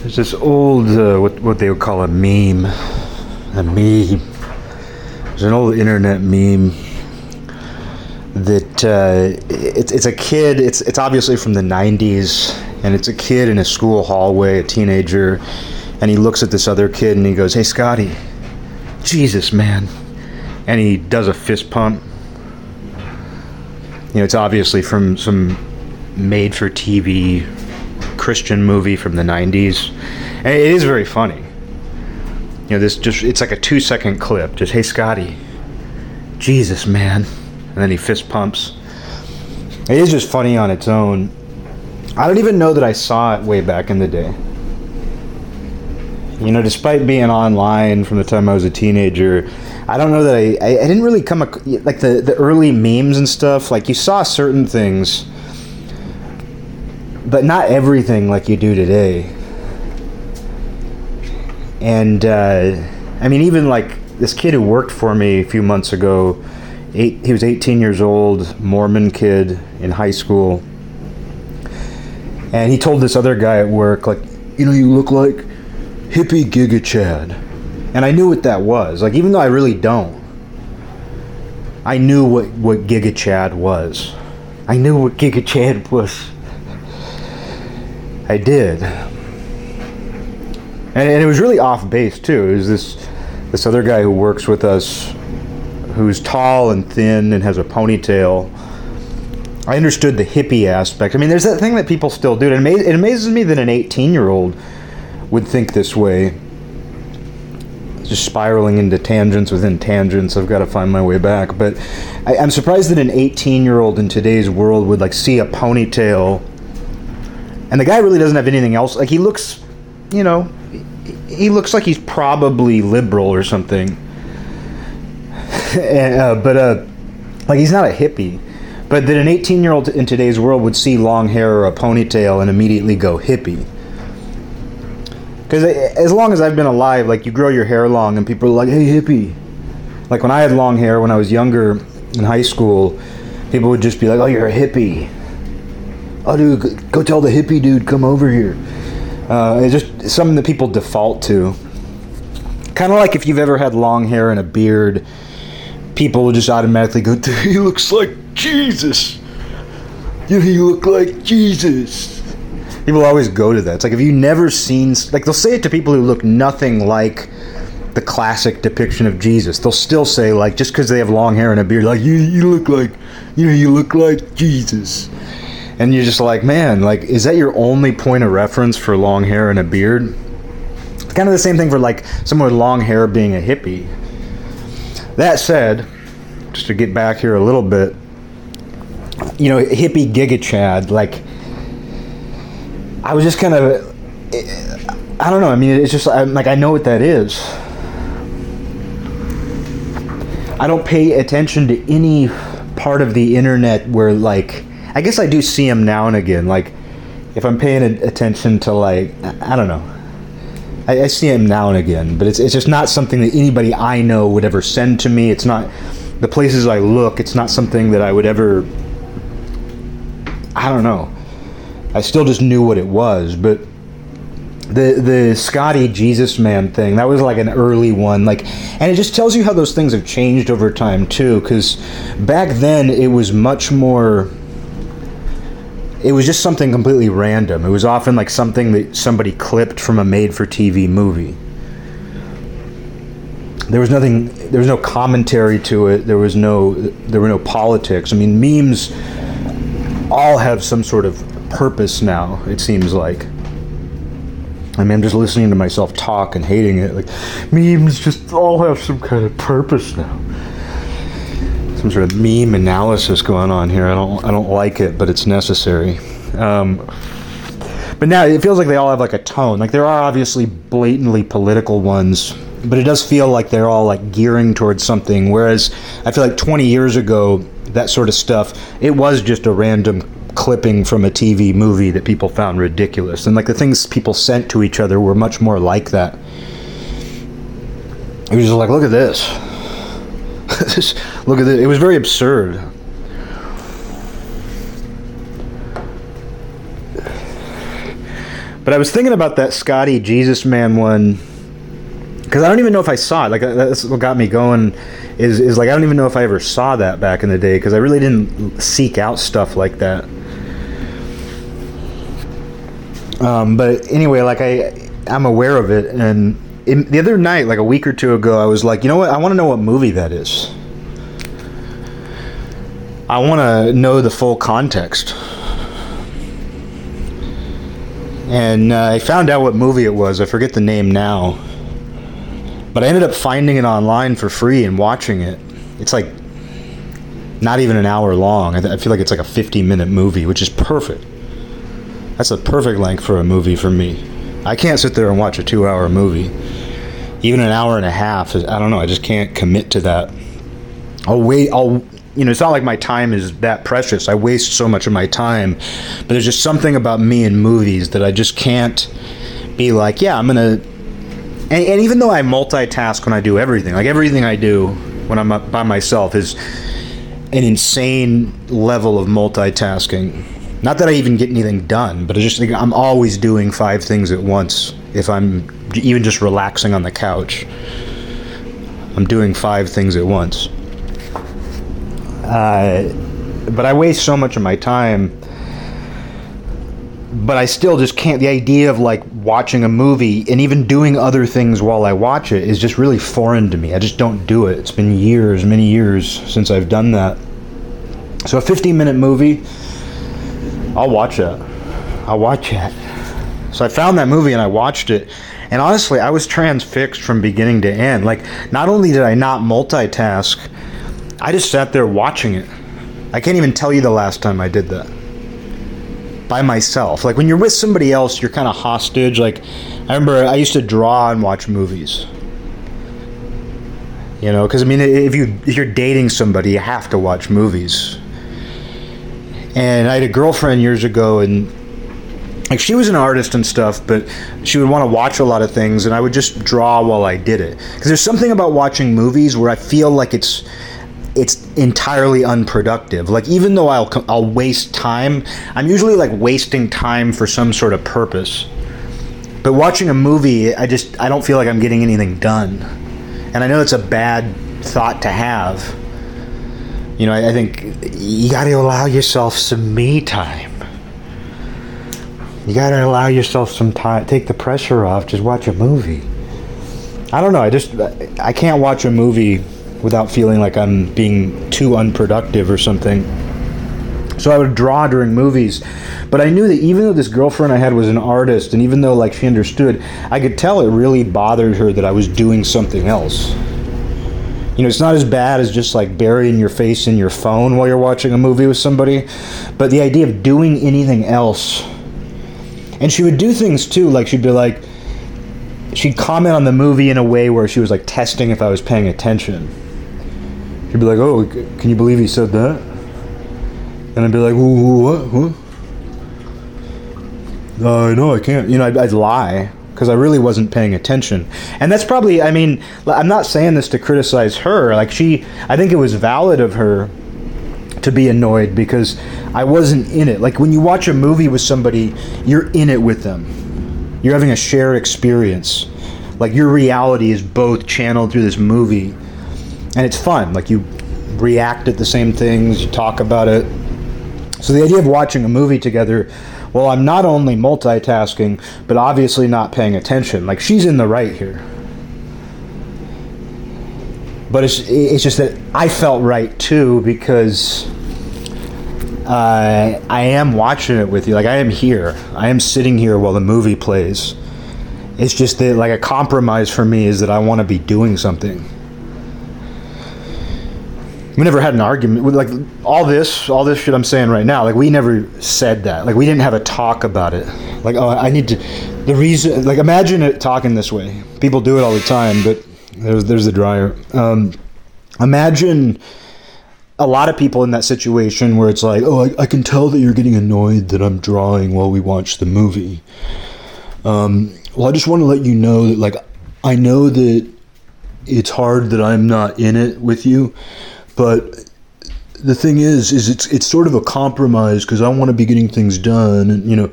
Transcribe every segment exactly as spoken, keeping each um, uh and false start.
There's this old, uh, what, what they would call a meme. A meme. There's an old internet meme that uh, it's it's a kid. It's it's obviously from the nineties, and it's a kid in a school hallway, a teenager, and he looks at this other kid and he goes, "Hey, Scotty, Jesus, man," and he does a fist pump. You know, it's obviously from some made-for-T V Christian movie from the nineties, and it is very funny. You know, this just—it's like a two-second clip. Just, "Hey, Scotty, Jesus, man," and then he fist pumps. It is just funny on its own. I don't even know that I saw it way back in the day. You know, despite being online from the time I was a teenager, I don't know that I—I I, I didn't really come ac- like the the early memes and stuff. Like, you saw certain things, but not everything like you do today. And, uh, I mean, even, like, this kid who worked for me a few months ago, eight, he was eighteen years old, Mormon kid in high school, and he told this other guy at work, like, you know, you look like hippie Giga Chad. And I knew what that was. Like, even though I really don't, I knew what, what Giga Chad was. I knew what Giga Chad was. I did. And it was really off base too. It was this this other guy who works with us, who's tall and thin and has a ponytail. I understood the hippie aspect. I mean, there's that thing that people still do. It, amaz- it amazes me that an eighteen-year-old would think this way. Just spiraling into tangents within tangents. I've got to find my way back. But I, I'm surprised that an eighteen-year-old in today's world would like see a ponytail. And the guy really doesn't have anything else. Like, he looks, you know, he looks like he's probably liberal or something. uh, but, uh, like, he's not a hippie. But that an eighteen-year-old in today's world would see long hair or a ponytail and immediately go hippie. Because as long as I've been alive, like, you grow your hair long and people are like, "Hey, hippie." Like, when I had long hair when I was younger in high school, people would just be like, "Oh, you're a hippie. Oh, dude, go tell the hippie dude, come over here." Uh, it's just something that people default to. Kind of like if you've ever had long hair and a beard, people will just automatically go, "He looks like Jesus. Yeah, he look like Jesus." People always go to that. It's like, if you've never seen... Like, they'll say it to people who look nothing like the classic depiction of Jesus. They'll still say, like, just because they have long hair and a beard, like, you, you look like, you know, you look like Jesus. And you're just like, man, like, is that your only point of reference for long hair and a beard? It's kind of the same thing for, like, someone with long hair being a hippie. That said, just to get back here a little bit, you know, hippie Giga Chad, like, I was just kind of, I don't know, I mean, it's just, I'm like, I know what that is. I don't pay attention to any part of the internet where, like, I guess I do see them now and again. Like, if I'm paying a- attention to, like, I, I don't know. I, I see them now and again, but it's it's just not something that anybody I know would ever send to me. It's not the places I look. It's not something that I would ever. I don't know. I still just knew what it was, but the the Scotty Jesus man thing, that was like an early one, like, and it just tells you how those things have changed over time too. Because back then it was much more. It was just something completely random. It was often like something that somebody clipped from a made-for-T V movie. There was nothing, there was no commentary to it. There was no, there were no politics. I mean, memes all have some sort of purpose now, it seems like. I mean, I'm just listening to myself talk and hating it. Like, memes just all have some kind of purpose now. Some sort of meme analysis going on here. I don't I don't like it, but it's necessary. Um, but now it feels like they all have like a tone. Like, there are obviously blatantly political ones, but it does feel like they're all like gearing towards something. Whereas I feel like twenty years ago, that sort of stuff, it was just a random clipping from a T V movie that people found ridiculous. And like the things people sent to each other were much more like that. It was just like, look at this. Look at this. It was very absurd. But I was thinking about that Scotty Jesus Man one, because I don't even know if I saw it. Like, that's what got me going, is is like I don't even know if I ever saw that back in the day, because I really didn't seek out stuff like that. Um, but anyway, like I I'm aware of it, and in, the other night, like a week or two ago, I was like, you know what? I want to know what movie that is. I want to know the full context. And uh, I found out what movie it was. I forget the name now. But I ended up finding it online for free and watching it. It's like not even an hour long. I, th- I feel like it's like a fifty-minute movie, which is perfect. That's the perfect length for a movie for me. I can't sit there and watch a two-hour movie. Even an hour and a half, I don't know. I just can't commit to that. I'll wait. I'll... You know, it's not like my time is that precious. I waste so much of my time. But there's just something about me in movies that I just can't be like, yeah, I'm going to... And, and even though I multitask when I do everything, like everything I do when I'm up by myself is an insane level of multitasking. Not that I even get anything done, but I just think I'm always doing five things at once. If I'm even just relaxing on the couch, I'm doing five things at once. Uh, but I waste so much of my time, but I still just can't, the idea of like watching a movie and even doing other things while I watch it is just really foreign to me. I just don't do it. It's been years, many years since I've done that. So a fifteen minute movie, I'll watch that. I'll watch that. So I found that movie and I watched it. And honestly, I was transfixed from beginning to end. Like, not only did I not multitask, I just sat there watching it. I can't even tell you the last time I did that. By myself. Like, when you're with somebody else, you're kind of hostage. Like, I remember I used to draw and watch movies. You know, because, I mean, if, you, if you're dating somebody, you have to watch movies. And I had a girlfriend years ago, and, like, she was an artist and stuff, but she would want to watch a lot of things, and I would just draw while I did it. Because there's something about watching movies where I feel like it's... it's entirely unproductive. Like, even though I'll I'll waste time, I'm usually like wasting time for some sort of purpose. But watching a movie, I just I don't feel like I'm getting anything done. And I know it's a bad thought to have. You know, I, I think you got to allow yourself some me time. You got to allow yourself some time. Take the pressure off. Just watch a movie. I don't know. I just I can't watch a movie without feeling like I'm being too unproductive or something. So I would draw during movies. But I knew that even though this girlfriend I had was an artist, and even though like she understood, I could tell it really bothered her that I was doing something else. You know, it's not as bad as just like burying your face in your phone while you're watching a movie with somebody, but the idea of doing anything else. And she would do things too, like she'd be like, she'd comment on the movie in a way where she was like testing if I was paying attention. She'd be like, "Oh, can you believe he said that?" And I'd be like, "What? What? Uh, no, I can't." You know, I'd, I'd lie because I really wasn't paying attention. And that's probably, I mean, I'm not saying this to criticize her. Like she, I think it was valid of her to be annoyed because I wasn't in it. Like when you watch a movie with somebody, you're in it with them. You're having a shared experience. Like your reality is both channeled through this movie. And it's fun, like you react at the same things, you talk about it. So the idea of watching a movie together, well, I'm not only multitasking, but obviously not paying attention. Like, she's in the right here. But it's it's just that I felt right, too, because uh, I am watching it with you. Like, I am here. I am sitting here while the movie plays. It's just that, like, a compromise for me is that I want to be doing something. We never had an argument. Like, all this, all this shit I'm saying right now, like, we never said that. Like, we didn't have a talk about it. Like, oh, I need to, the reason, like, imagine it talking this way. People do it all the time, but there's, there's the dryer. Um, imagine a lot of people in that situation where it's like, oh, I, I can tell that you're getting annoyed that I'm drawing while we watch the movie. Um, well, I just want to let you know that, like, I know that it's hard that I'm not in it with you, but the thing is, is it's it's sort of a compromise because I want to be getting things done, and you know,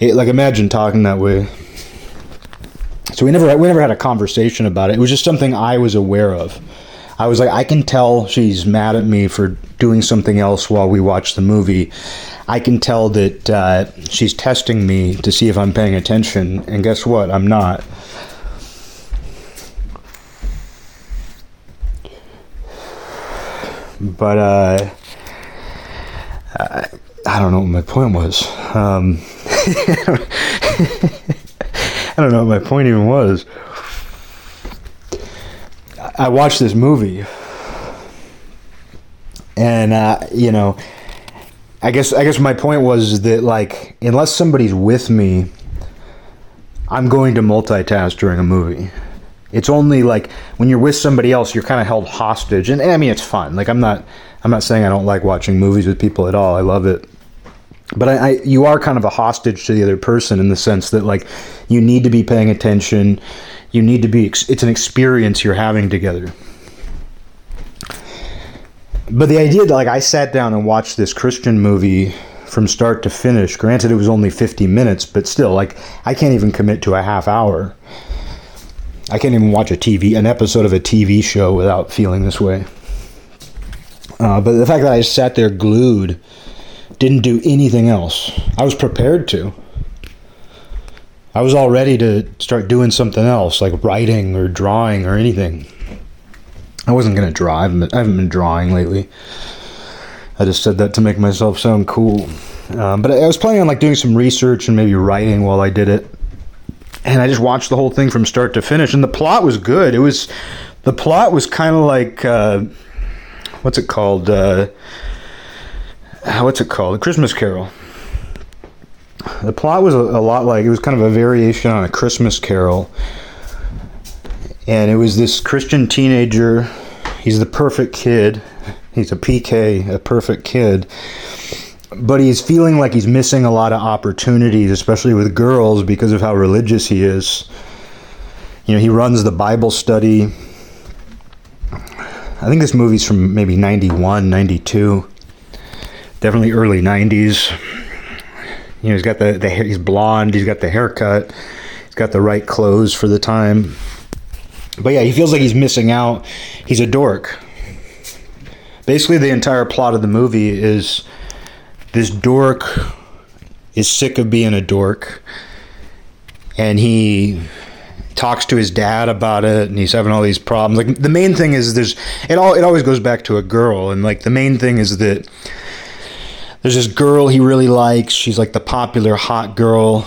it, like imagine talking that way. So we never we never had a conversation about it. It was just something I was aware of. I was like, I can tell she's mad at me for doing something else while we watch the movie. I can tell that uh, she's testing me to see if I'm paying attention, and guess what? I'm not. But uh, I, I don't know what my point was. Um, I don't know what my point even was. I watched this movie, and uh, you know, I guess I guess my point was that, like, unless somebody's with me, I'm going to multitask during a movie. It's only like when you're with somebody else, you're kind of held hostage, and, and I mean, it's fun. Like, I'm not I'm not saying I don't like watching movies with people at all. I love it. But I, I, you are kind of a hostage to the other person in the sense that, like, you need to be paying attention. You need to be, it's an experience you're having together. But the idea that, like, I sat down and watched this Christian movie from start to finish, granted it was only fifty minutes, but still, like, I can't even commit to a half hour. I can't even watch a T V, an episode of a T V show without feeling this way. Uh, but the fact that I sat there glued, didn't do anything else. I was prepared to. I was all ready to start doing something else, like writing or drawing or anything. I wasn't going to draw. I haven't, I haven't been drawing lately. I just said that to make myself sound cool. Um, but I, I was planning on, like, doing some research and maybe writing while I did it. And I just watched the whole thing from start to finish. And the plot was good. It was, the plot was kind of like, uh, what's it called? Uh, what's it called? A Christmas Carol. The plot was a, a lot like, it was kind of a variation on A Christmas Carol. And it was this Christian teenager. He's the perfect kid. He's a P K, a perfect kid. But he's feeling like he's missing a lot of opportunities, especially with girls, because of how religious he is. You know, he runs the Bible study. I think this movie's from maybe ninety-one, ninety-two. Definitely early nineties. You know, he's got the, the hair, he's blonde, he's got the haircut, he's got the right clothes for the time. But yeah, he feels like he's missing out. He's a dork. Basically, the entire plot of the movie is this dork is sick of being a dork, and he talks to his dad about it, and he's having all these problems. Like, the main thing is there's, it all, it always goes back to a girl, and, like, the main thing is that there's this girl he really likes. She's like the popular hot girl.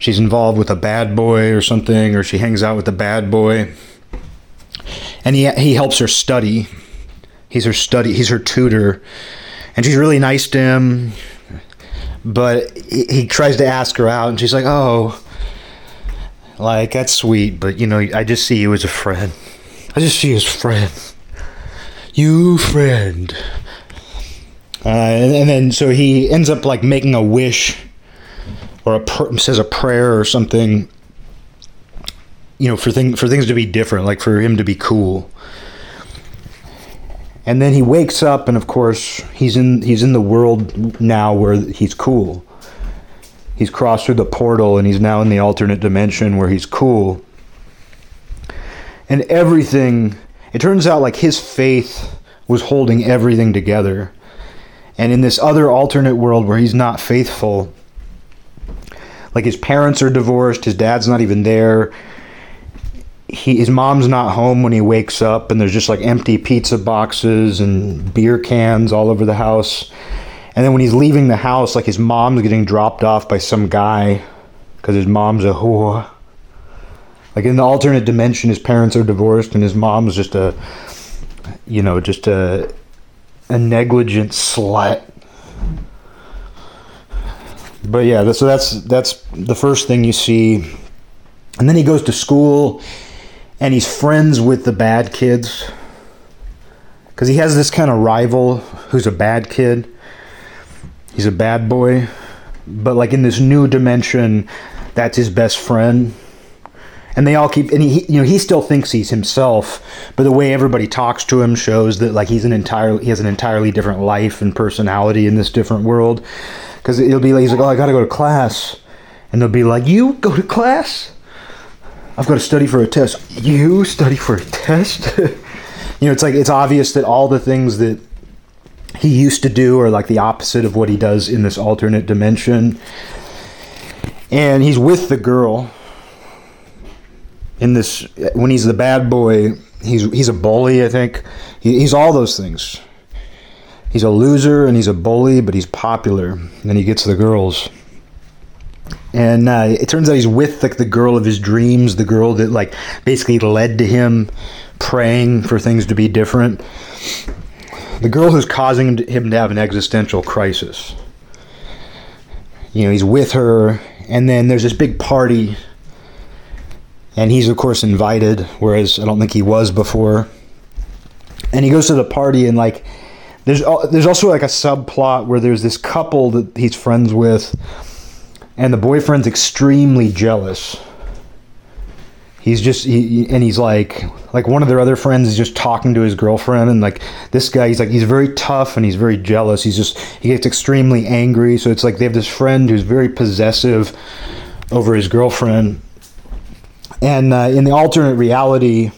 She's involved with a bad boy or something, or she hangs out with a bad boy. And he he helps her study. He's her study. He's her tutor. And she's really nice to him. But he, he tries to ask her out, and she's like, "Oh, like, that's sweet, but, you know, I just see you as a friend. I just see you as a friend. You friend." Uh, and, and then so he ends up, like, making a wish or a pr- says a prayer or something, you know, for thing for things to be different, like for him to be cool. And then he wakes up, and of course he's in he's in the world now where he's cool. He's crossed through the portal, and he's now in the alternate dimension where he's cool. And everything, it turns out, like, his faith was holding everything together. And in this other alternate world where he's not faithful, like, his parents are divorced, his dad's not even there, he, his mom's not home when he wakes up, and there's just, like, empty pizza boxes and beer cans all over the house. And then when he's leaving the house, like, his mom's getting dropped off by some guy because his mom's a whore. Like, in the alternate dimension, his parents are divorced, and his mom's just a, you know, just a... a negligent slut. But yeah, so that's that's the first thing you see. And then he goes to school, and he's friends with the bad kids, because he has this kind of rival who's a bad kid. He's a bad boy, but, like, in this new dimension, that's his best friend. and they all keep, and he, you know, he still thinks he's himself, but the way everybody talks to him shows that like he's an entirely, he has an entirely different life and personality in this different world. Because it'll be like, he's like, oh, I gotta go to class, and they'll be like, you go to class? I've got to study for a test. You study for a test? You know, it's like, it's obvious that all the things that he used to do are like the opposite of what he does in this alternate dimension. And he's with the girl in this, when he's the bad boy, he's he's a bully, I think. He, he's all those things. He's a loser and he's a bully, but he's popular. And then he gets the girls. And uh, it turns out he's with like the girl of his dreams, the girl that like basically led to him praying for things to be different. The girl who's causing him to, him to have an existential crisis. You know, he's with her, and then there's this big party, and he's of course invited, whereas I don't think he was before. And he goes to the party, and like there's there's also like a subplot where there's this couple that he's friends with, and the boyfriend's extremely jealous. He's just, he, and he's like, like one of their other friends is just talking to his girlfriend, and like this guy, he's like, he's very tough and he's very jealous. He's just, he gets extremely angry. So it's like they have this friend who's very possessive over his girlfriend. And uh, in the alternate reality,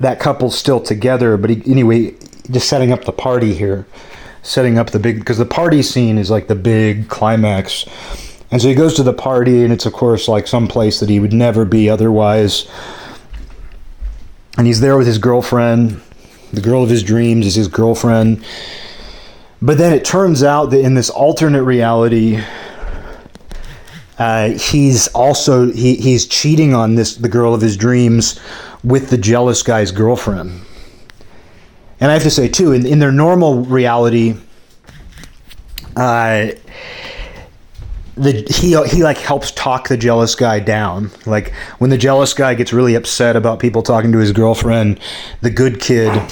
that couple's still together. But he, anyway, just setting up the party here, setting up the big, because the party scene is like the big climax. And so he goes to the party, and it's, of course, like some place that he would never be otherwise. And he's there with his girlfriend. The girl of his dreams is his girlfriend. But then it turns out that in this alternate reality, uh, he's also, he, he's cheating on this, the girl of his dreams, with the jealous guy's girlfriend. And I have to say, too, in, in their normal reality, uh... The, he he like helps talk the jealous guy down. Like when the jealous guy gets really upset about people talking to his girlfriend, the good kid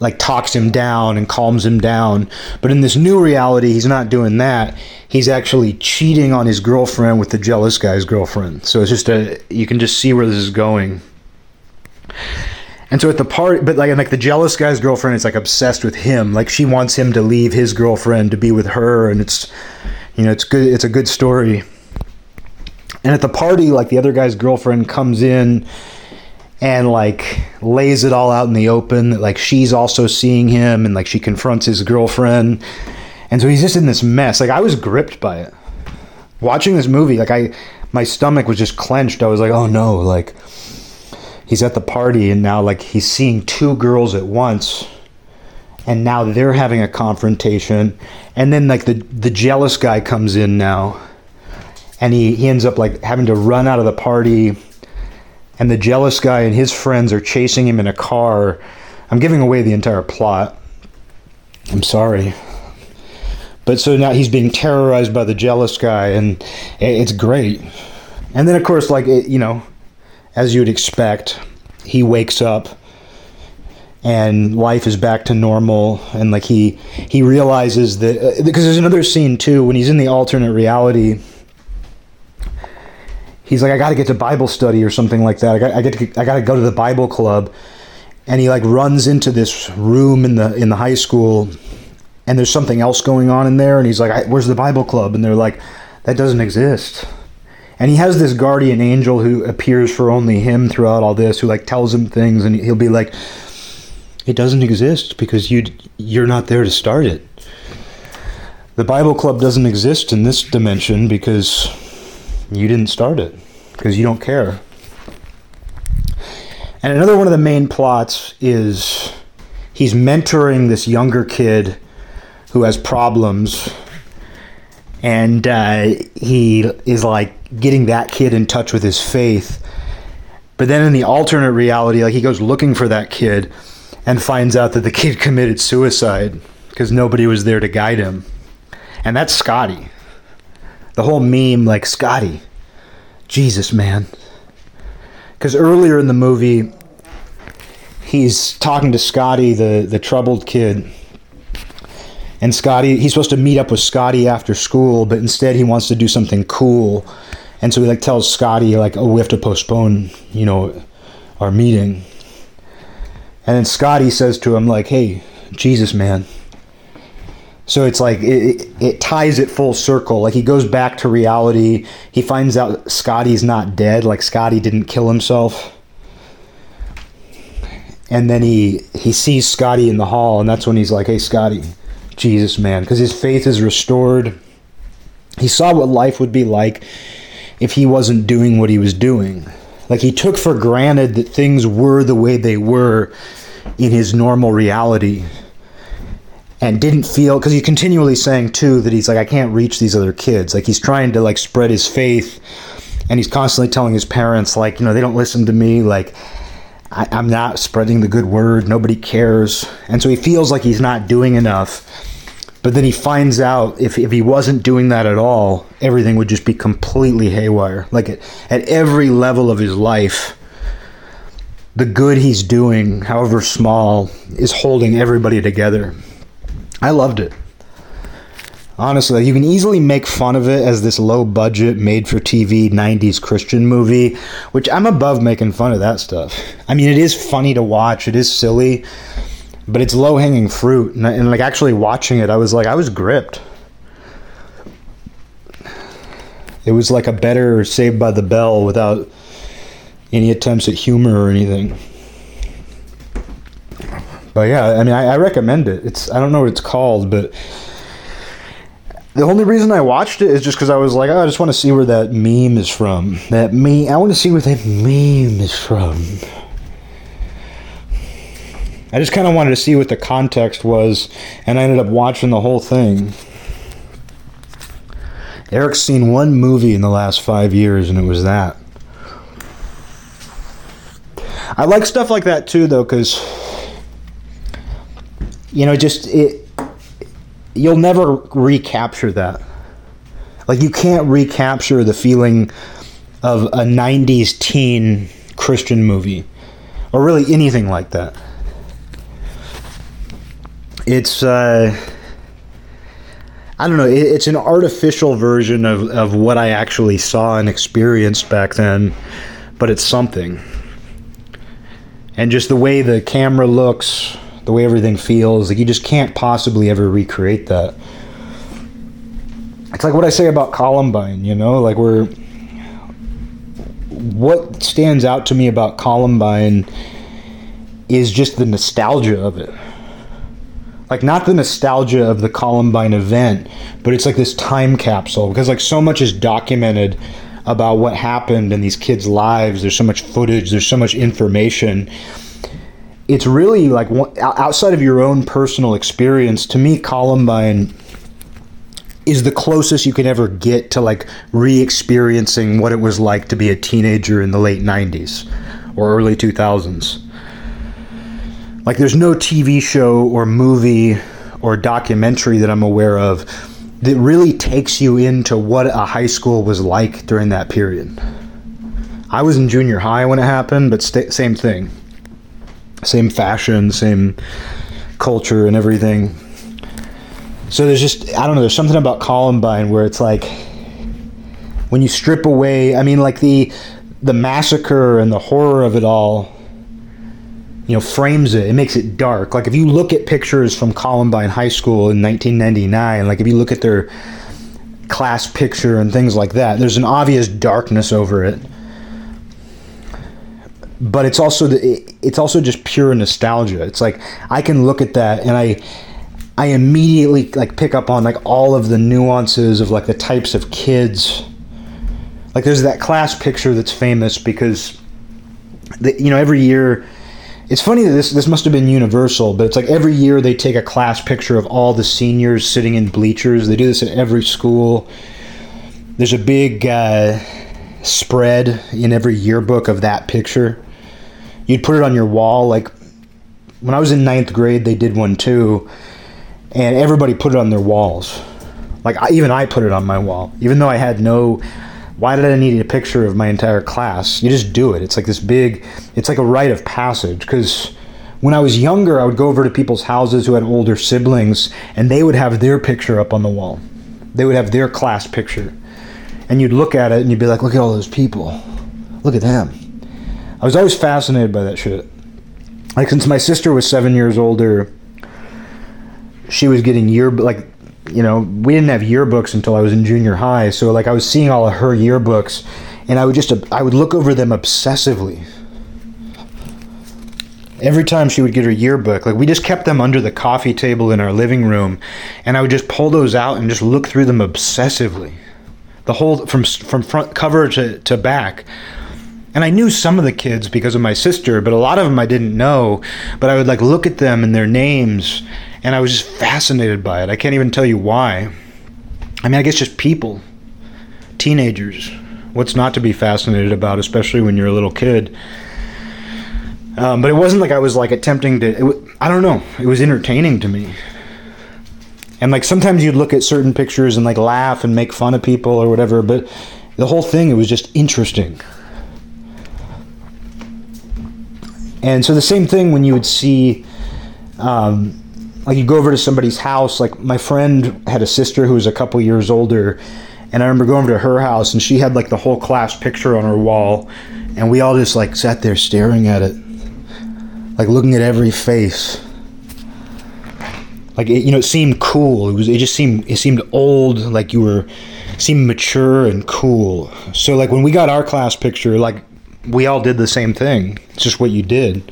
like talks him down and calms him down. But in this new reality, he's not doing that. He's actually cheating on his girlfriend with the jealous guy's girlfriend. So it's just a, you can just see where this is going. And so at the party, but like, and like the jealous guy's girlfriend is like obsessed with him. Like she wants him to leave his girlfriend to be with her, and it's, you know, it's good. It's a good story. And at the party, like the other guy's girlfriend comes in and like lays it all out in the open. That like she's also seeing him, and like she confronts his girlfriend. And so he's just in this mess. Like I was gripped by it. Watching this movie, like I, my stomach was just clenched. I was like, oh no, like he's at the party, and now like he's seeing two girls at once. And now they're having a confrontation. And then like the, the jealous guy comes in now. And he, he ends up like having to run out of the party. And the jealous guy and his friends are chasing him in a car. I'm giving away the entire plot. I'm sorry. But so now he's being terrorized by the jealous guy. And it's great. And then of course, like, it, you know, as you would expect, he wakes up. And life is back to normal, and like he he realizes that uh, because there's another scene too when he's in the alternate reality. He's like, I got to get to Bible study or something like that. I got I get to, I got to go to the Bible club, and he like runs into this room in the in the high school, and there's something else going on in there, and he's like, I, where's the Bible club? And they're like, that doesn't exist. And he has this guardian angel who appears for only him throughout all this, who like tells him things, and he'll be like, it doesn't exist because you you're not there to start it. The Bible club doesn't exist in this dimension because you didn't start it, because you don't care. And another one of the main plots is he's mentoring this younger kid who has problems, and uh, he is like getting that kid in touch with his faith. But then in the alternate reality, like he goes looking for that kid. And finds out that the kid committed suicide because nobody was there to guide him. And that's Scotty. The whole meme, like, Scotty. Jesus, man. Because earlier in the movie, he's talking to Scotty, the, the troubled kid. And Scotty, he's supposed to meet up with Scotty after school, but instead he wants to do something cool. And so he like tells Scotty like, oh, we have to postpone, you know, our meeting. And then Scotty says to him like, hey, Jesus, man. So it's like it, it, it ties it full circle. Like he goes back to reality. He finds out Scotty's not dead. Like Scotty didn't kill himself. And then he he sees Scotty in the hall, and that's when he's like, hey, Scotty, Jesus, man. Because his faith is restored. He saw what life would be like if he wasn't doing what he was doing. Like he took for granted that things were the way they were in his normal reality. And didn't feel, because he's continually saying too that he's like, I can't reach these other kids. Like he's trying to like spread his faith, and he's constantly telling his parents like, you know, they don't listen to me. Like I, I'm not spreading the good word. Nobody cares. And so he feels like he's not doing enough. But then he finds out if if he wasn't doing that at all, everything would just be completely haywire. Like at, at every level of his life, the good he's doing, however small, is holding everybody together. I loved it. Honestly, you can easily make fun of it as this low-budget, made-for-T V, nineties Christian movie, which I'm above making fun of that stuff. I mean, it is funny to watch. It is silly, but it's low-hanging fruit. And, and like, actually watching it, I was like, I was gripped. It was like a better Saved by the Bell without any attempts at humor or anything. But yeah, I mean, I, I recommend it. It's I don't know what it's called, but the only reason I watched it is just because I was like, oh, I just want to see where that meme is from. That meme, I want to see where that meme is from. I just kind of wanted to see what the context was, and I ended up watching the whole thing. Eric's seen one movie in the last five years, and it was that. I like stuff like that too, though, because, you know, just it, you'll never recapture that. Like, you can't recapture the feeling of a nineties teen Christian movie, or really anything like that. It's, uh, I don't know, it, it's an artificial version of, of what I actually saw and experienced back then, but it's something. And just the way the camera looks, the way everything feels, like you just can't possibly ever recreate that. It's like what I say about Columbine, you know, like we're, what stands out to me about Columbine is just the nostalgia of it. Like, not the nostalgia of the Columbine event, but it's like this time capsule, because like so much is documented about what happened in these kids' lives. There's so much footage, there's so much information. It's really like, outside of your own personal experience, to me, Columbine is the closest you can ever get to like re-experiencing what it was like to be a teenager in the late nineties or early two thousands. Like, there's no T V show or movie or documentary that I'm aware of that really takes you into what a high school was like during that period. I was in junior high when it happened, but st- same thing. Same fashion, same culture and everything. So there's just, I don't know, there's something about Columbine where it's like, when you strip away, I mean, like the the massacre and the horror of it all, you know, frames it. It makes it dark. Like if you look at pictures from Columbine High School in nineteen ninety-nine, like if you look at their class picture and things like that, there's an obvious darkness over it. But it's also the, it's also just pure nostalgia. It's like I can look at that and I I immediately like pick up on like all of the nuances of like the types of kids. Like there's that class picture that's famous because the, you know, every year, it's funny that this this must have been universal, but it's like every year they take a class picture of all the seniors sitting in bleachers. They do this at every school. There's a big uh, spread in every yearbook of that picture. You'd put it on your wall. Like when I was in ninth grade, they did one too, and everybody put it on their walls. Like I, even I put it on my wall, even though I had no. Why did I need a picture of my entire class? You just do it. It's like this big. It's like a rite of passage. Because when I was younger, I would go over to people's houses who had older siblings, and they would have their picture up on the wall. They would have their class picture. and you'd look at it and you'd be like, look at all those people. Look at them. I was always fascinated by that shit. Like, since my sister was seven years older, she was getting year, like, you know, we didn't have yearbooks until I was in junior high. So, like, I was seeing all of her yearbooks, and I would just, I would look over them obsessively. Every time she would get her yearbook, like, we just kept them under the coffee table in our living room, and I would just pull those out and just look through them obsessively. The whole, from from front cover to, to back. And I knew some of the kids because of my sister, but a lot of them I didn't know. But I would, like, look at them and their names, and I was just fascinated by it. I can't even tell you why. I mean, I guess just people. Teenagers. What's not to be fascinated about, especially when you're a little kid. Um, but it wasn't like I was, like, attempting to... It was, I don't know. It was entertaining to me. And, like, sometimes you'd look at certain pictures and, like, laugh and make fun of people or whatever, but the whole thing, it was just interesting. And so the same thing when you would see... Um, like, you go over to somebody's house. Like, my friend had a sister who was a couple years older, and I remember going over to her house, and she had, like, the whole class picture on her wall, and we all just, like, sat there staring at it, like, looking at every face. Like, it, you know, it seemed cool. It was, it just seemed, it seemed old. Like, you were, seemed mature and cool. So, like, when we got our class picture, like, we all did the same thing. It's just what you did.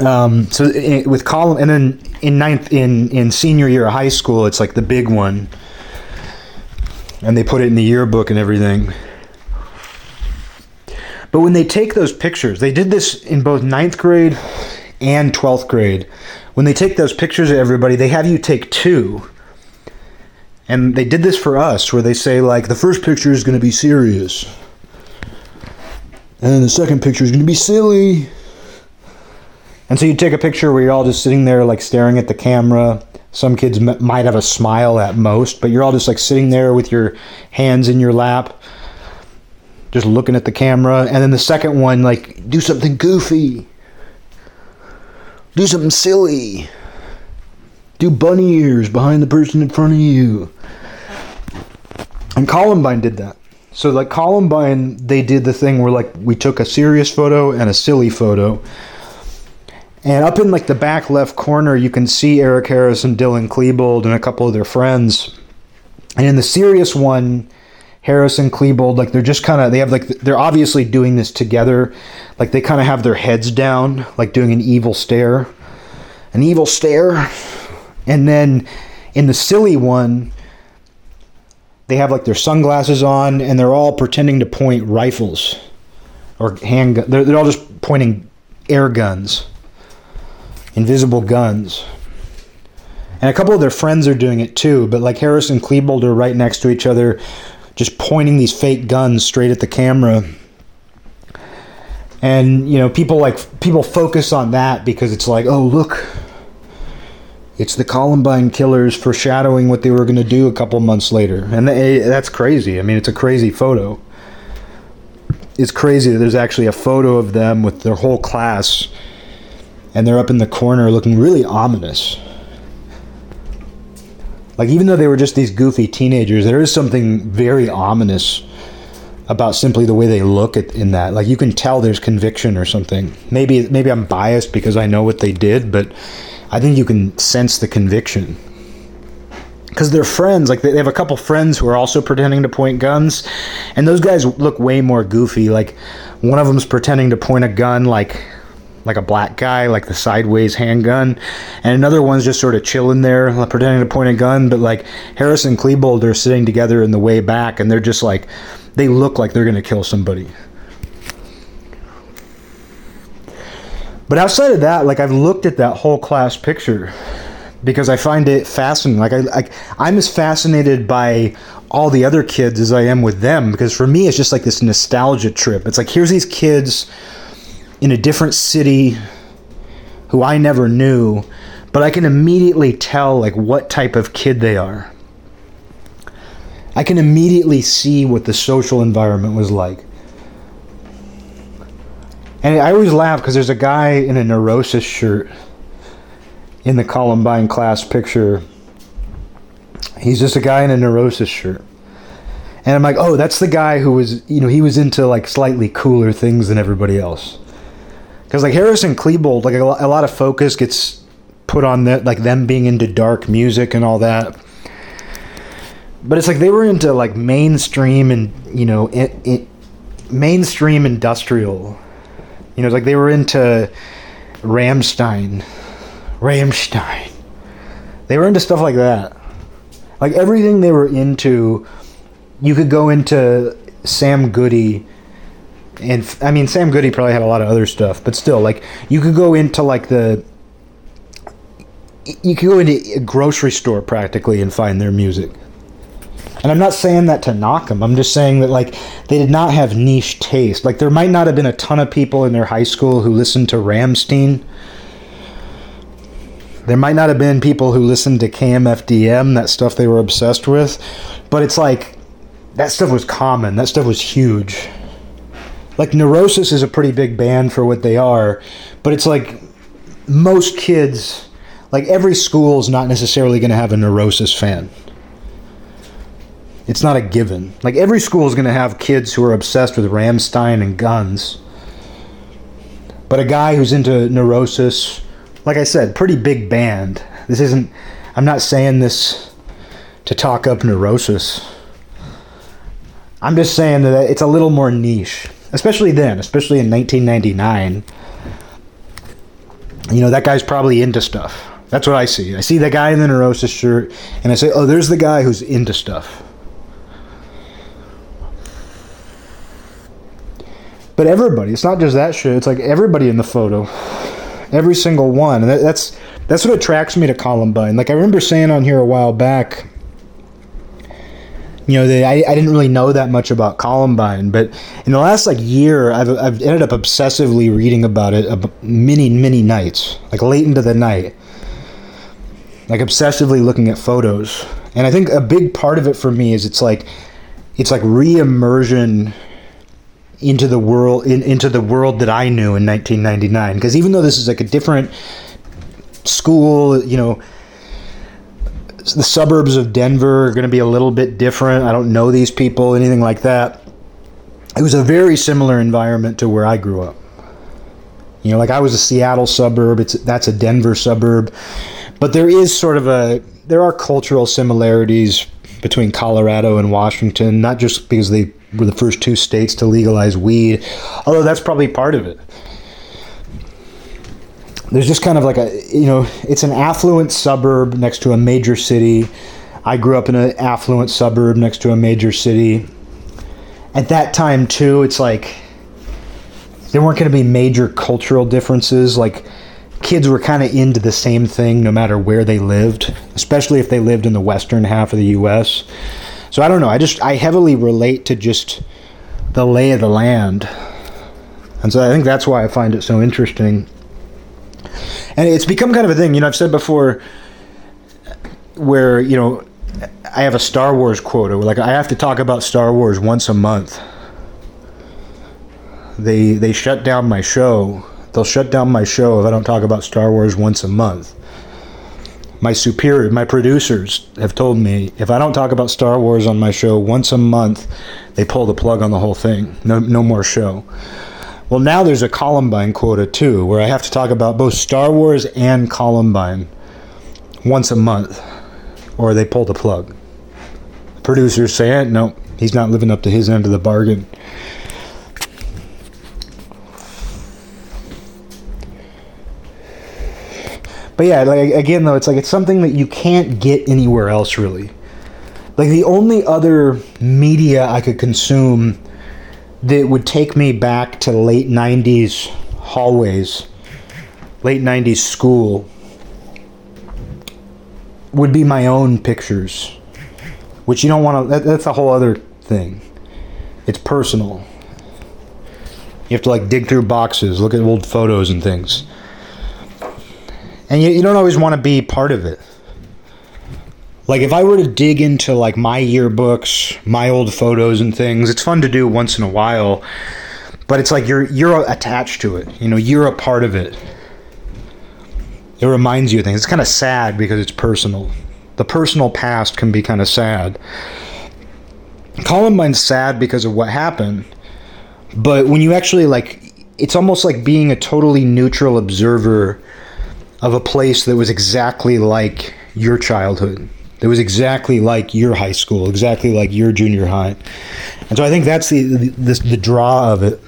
Um, so with Colin, and then in ninth, in, in senior year of high school, it's like the big one, and they put it in the yearbook and everything. But when they take those pictures, they did this in both ninth grade and twelfth grade. When they take those pictures of everybody, they have you take two. And they did this for us, where they say, like, the first picture is going to be serious, and then the second picture is going to be silly. And so you take a picture where you're all just sitting there, like, staring at the camera. Some kids m- might have a smile at most, but you're all just, like, sitting there with your hands in your lap, just looking at the camera. And then the second one, like, do something goofy. Do something silly. Do bunny ears behind the person in front of you. And Columbine did that. So, like, Columbine, they did the thing where, like, we took a serious photo and a silly photo. And up in, like, the back left corner, you can see Eric Harris and Dylan Klebold and a couple of their friends. And in the serious one, Harris and Klebold, like, they're just kind of, they have, like, they're obviously doing this together. Like, they kind of have their heads down, like, doing an evil stare. An evil stare. And then in the silly one, they have, like, their sunglasses on, and they're all pretending to point rifles or handguns. They're, they're all just pointing air guns. Invisible guns. And a couple of their friends are doing it too, but, like, Harris and Klebold are right next to each other, just pointing these fake guns straight at the camera. And, you know, people, like, people focus on that because it's like, oh, look, it's the Columbine killers foreshadowing what they were going to do a couple months later. And th- that's crazy. I mean, it's a crazy photo. It's crazy that there's actually a photo of them with their whole class, and they're up in the corner looking really ominous. Like, even though they were just these goofy teenagers, there is something very ominous about simply the way they look at in that. Like, you can tell there's conviction or something. Maybe maybe I'm biased because I know what they did, but I think you can sense the conviction. Because they're friends. Like, they have a couple friends who are also pretending to point guns, and those guys look way more goofy. Like, one of them's pretending to point a gun, like... like a black guy, like the sideways handgun, and another one's just sort of chilling there, like, pretending to point a gun. But, like, Harris and Klebold are sitting together in the way back, and they're just like, they look like they're going to kill somebody. But outside of that, like, I've looked at that whole class picture because I find it fascinating. Like, I, I, I'm as fascinated by all the other kids as I am with them, because for me, it's just like this nostalgia trip. It's like, here's these kids in a different city who I never knew, but I can immediately tell, like, what type of kid they are. I can immediately see what the social environment was like. And I always laugh because there's a guy in a Neurosis shirt in the Columbine class picture. He's just a guy in a Neurosis shirt. And I'm like, oh, that's the guy who was, you know, he was into like slightly cooler things than everybody else. Because like Harris and Klebold, like a, a lot of focus gets put on that, like them being into dark music and all that. But it's like they were into like mainstream and, you know, it, it, mainstream industrial. You know, it's like they were into Rammstein. Rammstein. They were into stuff like that. Like everything they were into. You could go into Sam Goody, and I mean Sam Goody probably had a lot of other stuff, but still, like you could go into like the, you could go into a grocery store practically and find their music. And I'm not saying that to knock them. I'm just saying that like they did not have niche taste. Like there might not have been a ton of people in their high school who listened to Rammstein. There might not have been people who listened to K M F D M, that stuff they were obsessed with, but it's like. That stuff was common. That stuff was huge. Like, Neurosis is a pretty big band for what they are, but it's like most kids, like every school is not necessarily going to have a Neurosis fan. It's not a given. Like, every school is going to have kids who are obsessed with Rammstein and Guns. But a guy who's into Neurosis, like I said, pretty big band. This isn't, I'm not saying this to talk up Neurosis. I'm just saying that it's a little more niche, especially then, especially in nineteen ninety-nine. You know, that guy's probably into stuff. That's what I see. I see the guy in the Neurosis shirt, and I say, oh, there's the guy who's into stuff. But everybody, it's not just that shit. It's like everybody in the photo, every single one. And that, that's that's what attracts me to Columbine. Like I remember saying on here a while back, you know, they, I, I didn't really know that much about Columbine, but in the last like year, I've I've ended up obsessively reading about it uh, many, many nights, like late into the night, like obsessively looking at photos. And I think a big part of it for me is it's like, it's like re-immersion into the world, in, into the world that I knew in nineteen ninety-nine. Because even though this is like a different school, you know. The suburbs of Denver are going to be a little bit different. I don't know these people, anything like that. It was a very similar environment to where I grew up. You know, like I was a Seattle suburb. It's that's a Denver suburb. But there is sort of a, there are cultural similarities between Colorado and Washington, not just because they were the first two states to legalize weed, although that's probably part of it. There's just kind of like a, you know, it's an affluent suburb next to a major city. I grew up in an affluent suburb next to a major city. At that time, too, it's like there weren't going to be major cultural differences. Like, kids were kind of into the same thing no matter where they lived, especially if they lived in the western half of the U S. So I don't know. I just, I heavily relate to just the lay of the land. And so I think that's why I find it so interesting. And it's become kind of a thing, you know, I've said before where, you know, I have a Star Wars quota. Like, I have to talk about Star Wars once a month. They they shut down my show. They'll shut down my show if I don't talk about Star Wars once a month. My superior, my producers have told me, if I don't talk about Star Wars on my show once a month, they pull the plug on the whole thing. No, no more show. Well, now there's a Columbine quota, too, where I have to talk about both Star Wars and Columbine once a month, or they pull the plug. Producers say, eh, no, he's not living up to his end of the bargain. But yeah, like again, though, it's like it's something that you can't get anywhere else, really. Like the only other media I could consume that would take me back to late nineties hallways, late nineties school, would be my own pictures, which you don't want to, that, that's a whole other thing. It's personal. You have to like dig through boxes, look at old photos and things. And you, you don't always want to be part of it. Like, if I were to dig into, like, my yearbooks, my old photos and things, it's fun to do once in a while, but it's like you're you're attached to it. You know, you're a part of it. It reminds you of things. It's kind of sad because it's personal. The personal past can be kind of sad. Columbine's sad because of what happened, but when you actually, like, it's almost like being a totally neutral observer of a place that was exactly like your childhood, that was exactly like your high school, exactly like your junior high. And so I think that's the the, the, the draw of it.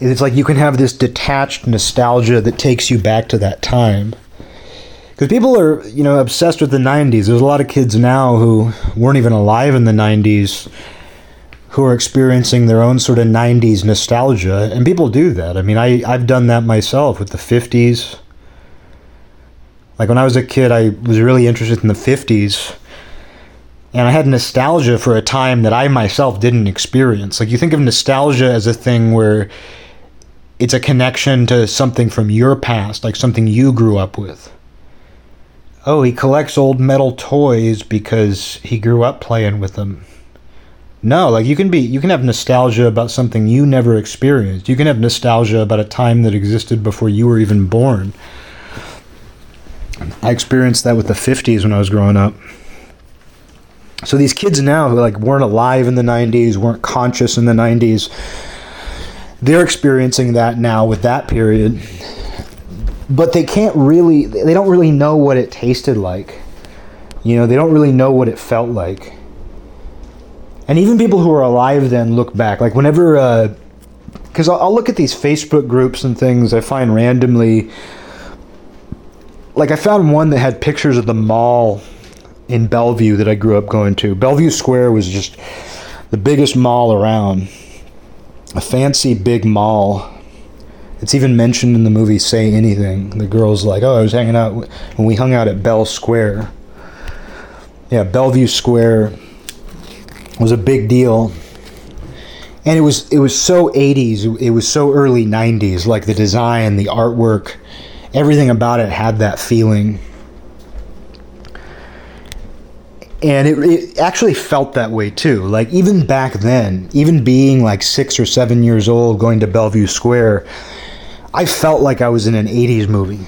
It's like you can have this detached nostalgia that takes you back to that time. Because people are, you know, obsessed with the nineties. There's a lot of kids now who weren't even alive in the nineties who are experiencing their own sort of nineties nostalgia. And people do that. I mean, I, I've done that myself with the fifties. Like when I was a kid, I was really interested in the fifties. And I had nostalgia for a time that I myself didn't experience. Like you think of nostalgia as a thing where it's a connection to something from your past, like something you grew up with. Oh, he collects old metal toys because he grew up playing with them. No, like you can be, you can have nostalgia about something you never experienced. You can have nostalgia about a time that existed before you were even born. I experienced that with the fifties when I was growing up. So these kids now who like weren't alive in the nineties, weren't conscious in the nineties, they're experiencing that now with that period. But they can't really, they don't really know what it tasted like. You know, they don't really know what it felt like. And even people who are alive then look back. Like whenever, uh, because I'll, I'll look at these Facebook groups and things I find randomly. Like I found one that had pictures of the mall in Bellevue that I grew up going to. Bellevue Square was just the biggest mall around. A fancy big mall. It's even mentioned in the movie Say Anything. The girl's like, oh, I was hanging out when we hung out at Bell Square. Yeah, Bellevue Square was a big deal. And it was it was so eighties, it was so early nineties, like the design, the artwork, everything about it had that feeling. And it, it actually felt that way too. Like even back then, even being like six or seven years old going to Bellevue Square, I felt like I was in an eighties movie.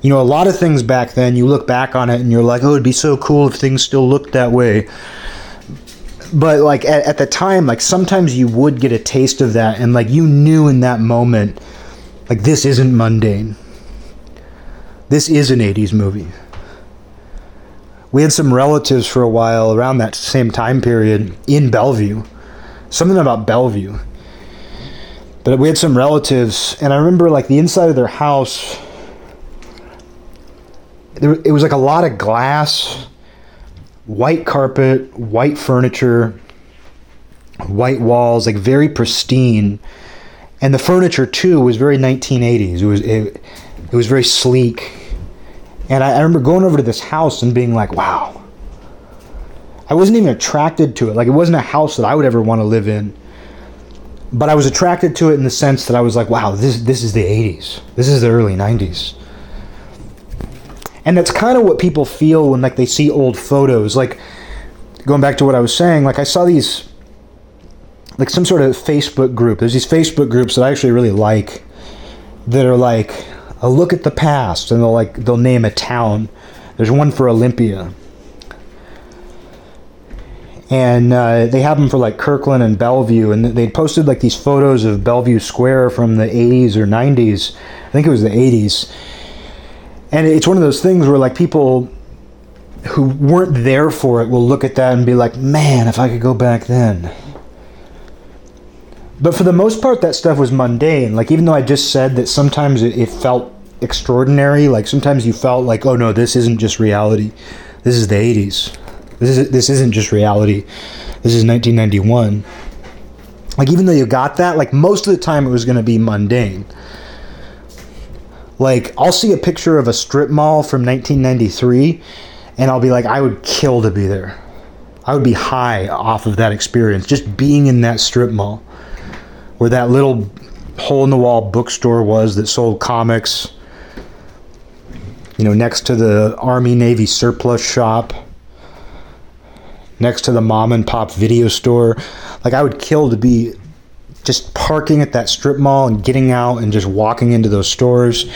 You know, a lot of things back then, you look back on it and you're like, oh, it'd be so cool if things still looked that way. But like at, at the time, like sometimes you would get a taste of that and like you knew in that moment, like this isn't mundane. This is an eighties movie. We had some relatives for a while around that same time period in Bellevue. Something about Bellevue. But we had some relatives, and I remember like the inside of their house, there, it was like a lot of glass, white carpet, white furniture, white walls, like very pristine. And the furniture too was very nineteen eighties. It was it, it was very sleek. And I remember going over to this house and being like, wow. I wasn't even attracted to it. Like, it wasn't a house that I would ever want to live in. But I was attracted to it in the sense that I was like, wow, this this is the eighties. This is the early nineties. And that's kind of what people feel when, like, they see old photos. Like, going back to what I was saying, like, I saw these, like, some sort of Facebook group. There's these Facebook groups that I actually really like that are like, a look at the past, and they'll like they'll name a town. There's one for Olympia, and uh, they have them for like Kirkland and Bellevue, and they posted like these photos of Bellevue Square from the eighties or nineties. I think it was the eighties, and it's one of those things where like people who weren't there for it will look at that and be like, man, if I could go back then. But for the most part, that stuff was mundane. Like, even though I just said that sometimes it, it felt extraordinary, like, sometimes you felt like, oh, no, this isn't just reality. This is the eighties. This, is, this isn't just reality. This is nineteen ninety-one. Like, even though you got that, like, most of the time it was going to be mundane. Like, I'll see a picture of a strip mall from nineteen ninety-three, and I'll be like, I would kill to be there. I would be high off of that experience, just being in that strip mall, where that little hole-in-the-wall bookstore was that sold comics, you know, next to the Army-Navy surplus shop, next to the mom-and-pop video store. Like, I would kill to be just parking at that strip mall and getting out and just walking into those stores.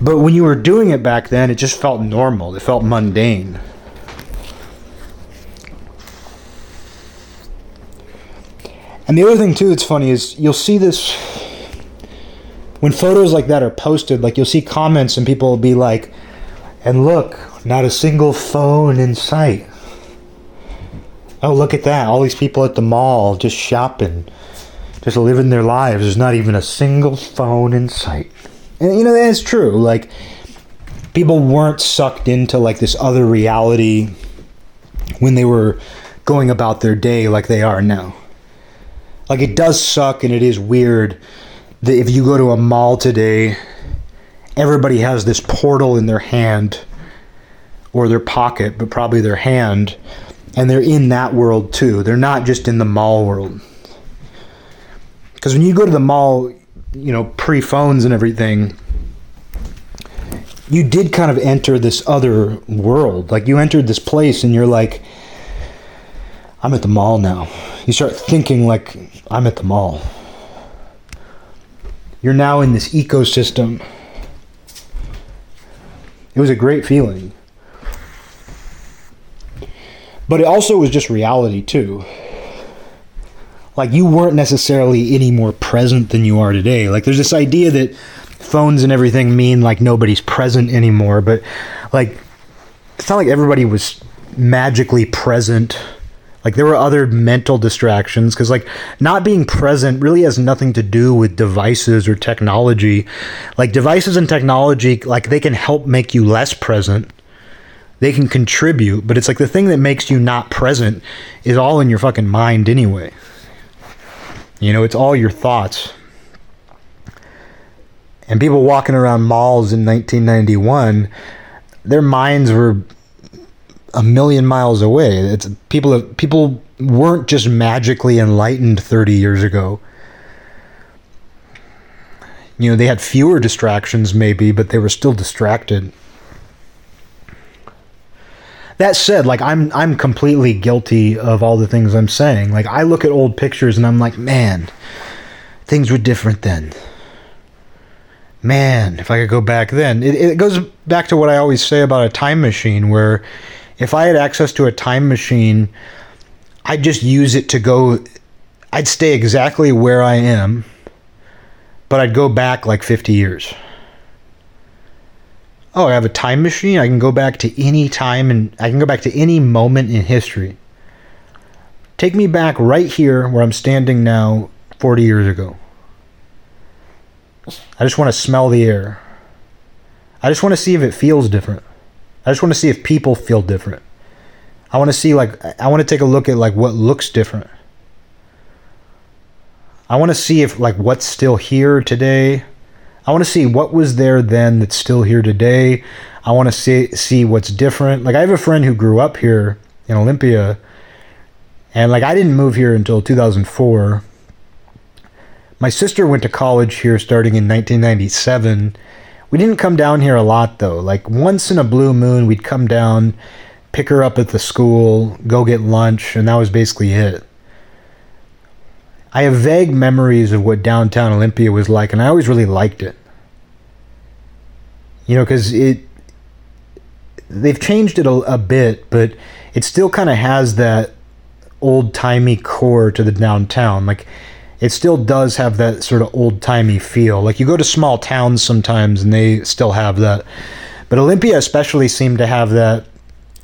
But when you were doing it back then, it just felt normal. It felt mundane. And the other thing, too, it's funny is you'll see this when photos like that are posted, like you'll see comments and people will be like, and look, not a single phone in sight. Oh, look at that. All these people at the mall just shopping, just living their lives. There's not even a single phone in sight. And, you know, that's true. Like, people weren't sucked into, like, this other reality when they were going about their day like they are now. Like, it does suck and it is weird that if you go to a mall today, everybody has this portal in their hand or their pocket, but probably their hand, and they're in that world too. They're not just in the mall world. Because when you go to the mall, you know, pre-phones and everything, you did kind of enter this other world. Like, you entered this place and you're like, I'm at the mall now. You start thinking like, I'm at the mall. You're now in this ecosystem. It was a great feeling. But it also was just reality, too. Like, you weren't necessarily any more present than you are today. Like, there's this idea that phones and everything mean, like, nobody's present anymore. But, like, it's not like everybody was magically present. Like, there were other mental distractions. Because, like, not being present really has nothing to do with devices or technology. Like, devices and technology, like, they can help make you less present. They can contribute, but it's like the thing that makes you not present is all in your fucking mind anyway. You know, it's all your thoughts. And people walking around malls in nineteen ninety-one, their minds were a million miles away. It's people people weren't just magically enlightened thirty years ago. You know, they had fewer distractions maybe, but they were still distracted. That said, like, I'm I'm completely guilty of all the things I'm saying. Like, I look at old pictures and I'm like, man, things were different then. Man, if I could go back then. It, it goes back to what I always say about a time machine, where if I had access to a time machine, I'd just use it to go, I'd stay exactly where I am, but I'd go back like fifty years. Oh, I have a time machine. I can go back to any time, and I can go back to any moment in history. Take me back right here where I'm standing now forty years ago. I just want to smell the air. I just want to see if it feels different. I just want to see if people feel different. I want to see, like, I want to take a look at, like, what looks different. I want to see if, like, what's still here today. I want to see what was there then that's still here today. I want to see see what's different. Like, I have a friend who grew up here in Olympia, and, like, I didn't move here until two thousand four. My sister went to college here starting in nineteen ninety-seven. We didn't come down here a lot, though. Like, once in a blue moon, we'd come down, pick her up at the school, go get lunch, and that was basically it. I have vague memories of what downtown Olympia was like, and I always really liked it. You know, because it, they've changed it a, a bit, but it still kind of has that old-timey core to the downtown. Like, it still does have that sort of old-timey feel. Like, you go to small towns sometimes, and they still have that. But Olympia especially seemed to have that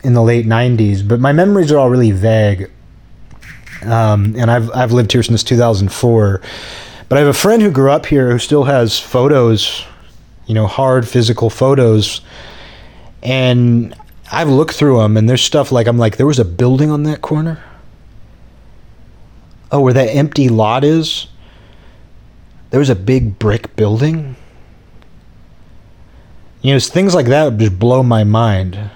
in the late nineties. But my memories are all really vague. Um, and I've I've lived here since two thousand four, but I have a friend who grew up here who still has photos, you know, hard physical photos, and I've looked through them, and there's stuff like, I'm like, there was a building on that corner? Oh, where that empty lot is? There was a big brick building? You know, things like that would just blow my mind.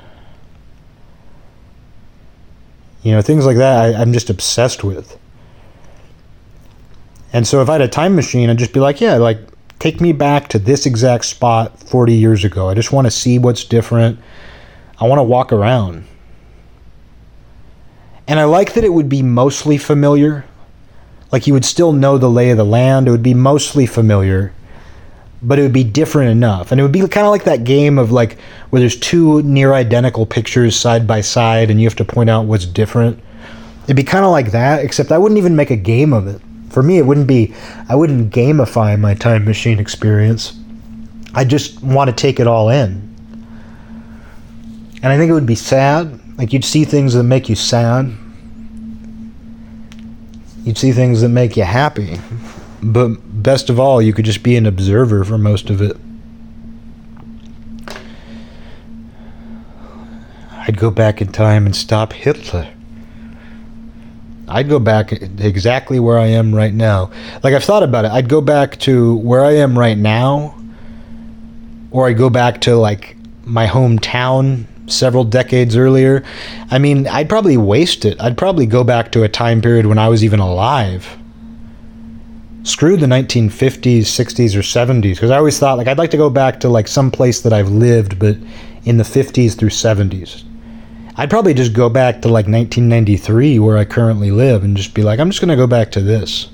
You know, things like that I, I'm just obsessed with. And so if I had a time machine, I'd just be like, yeah, like, take me back to this exact spot forty years ago. I just want to see what's different. I want to walk around. And I like that it would be mostly familiar. Like, you would still know the lay of the land. It would be mostly familiar, but it would be different enough. And it would be kind of like that game of, like, where there's two near identical pictures side by side and you have to point out what's different. It'd be kind of like that, except I wouldn't even make a game of it. for me, it wouldn't be, I wouldn't gamify my time machine experience. I just want to take it all in. And I think it would be sad. Like, you'd see things that make you sad. You'd see things that make you happy. But best of all, you could just be an observer for most of it. I'd go back in time and stop Hitler. I'd go back exactly where I am right now. Like, I've thought about it. I'd go back to where I am right now, or I'd go back to, like, my hometown several decades earlier. I mean, I'd probably waste it. I'd probably go back to a time period when I was even alive. Screw the nineteen fifties, sixties, or seventies, because I always thought, like, I'd like to go back to, like, some place that I've lived, but in the fifties through seventies. I'd probably just go back to, like, nineteen ninety-three, where I currently live, and just be like, I'm just going to go back to this.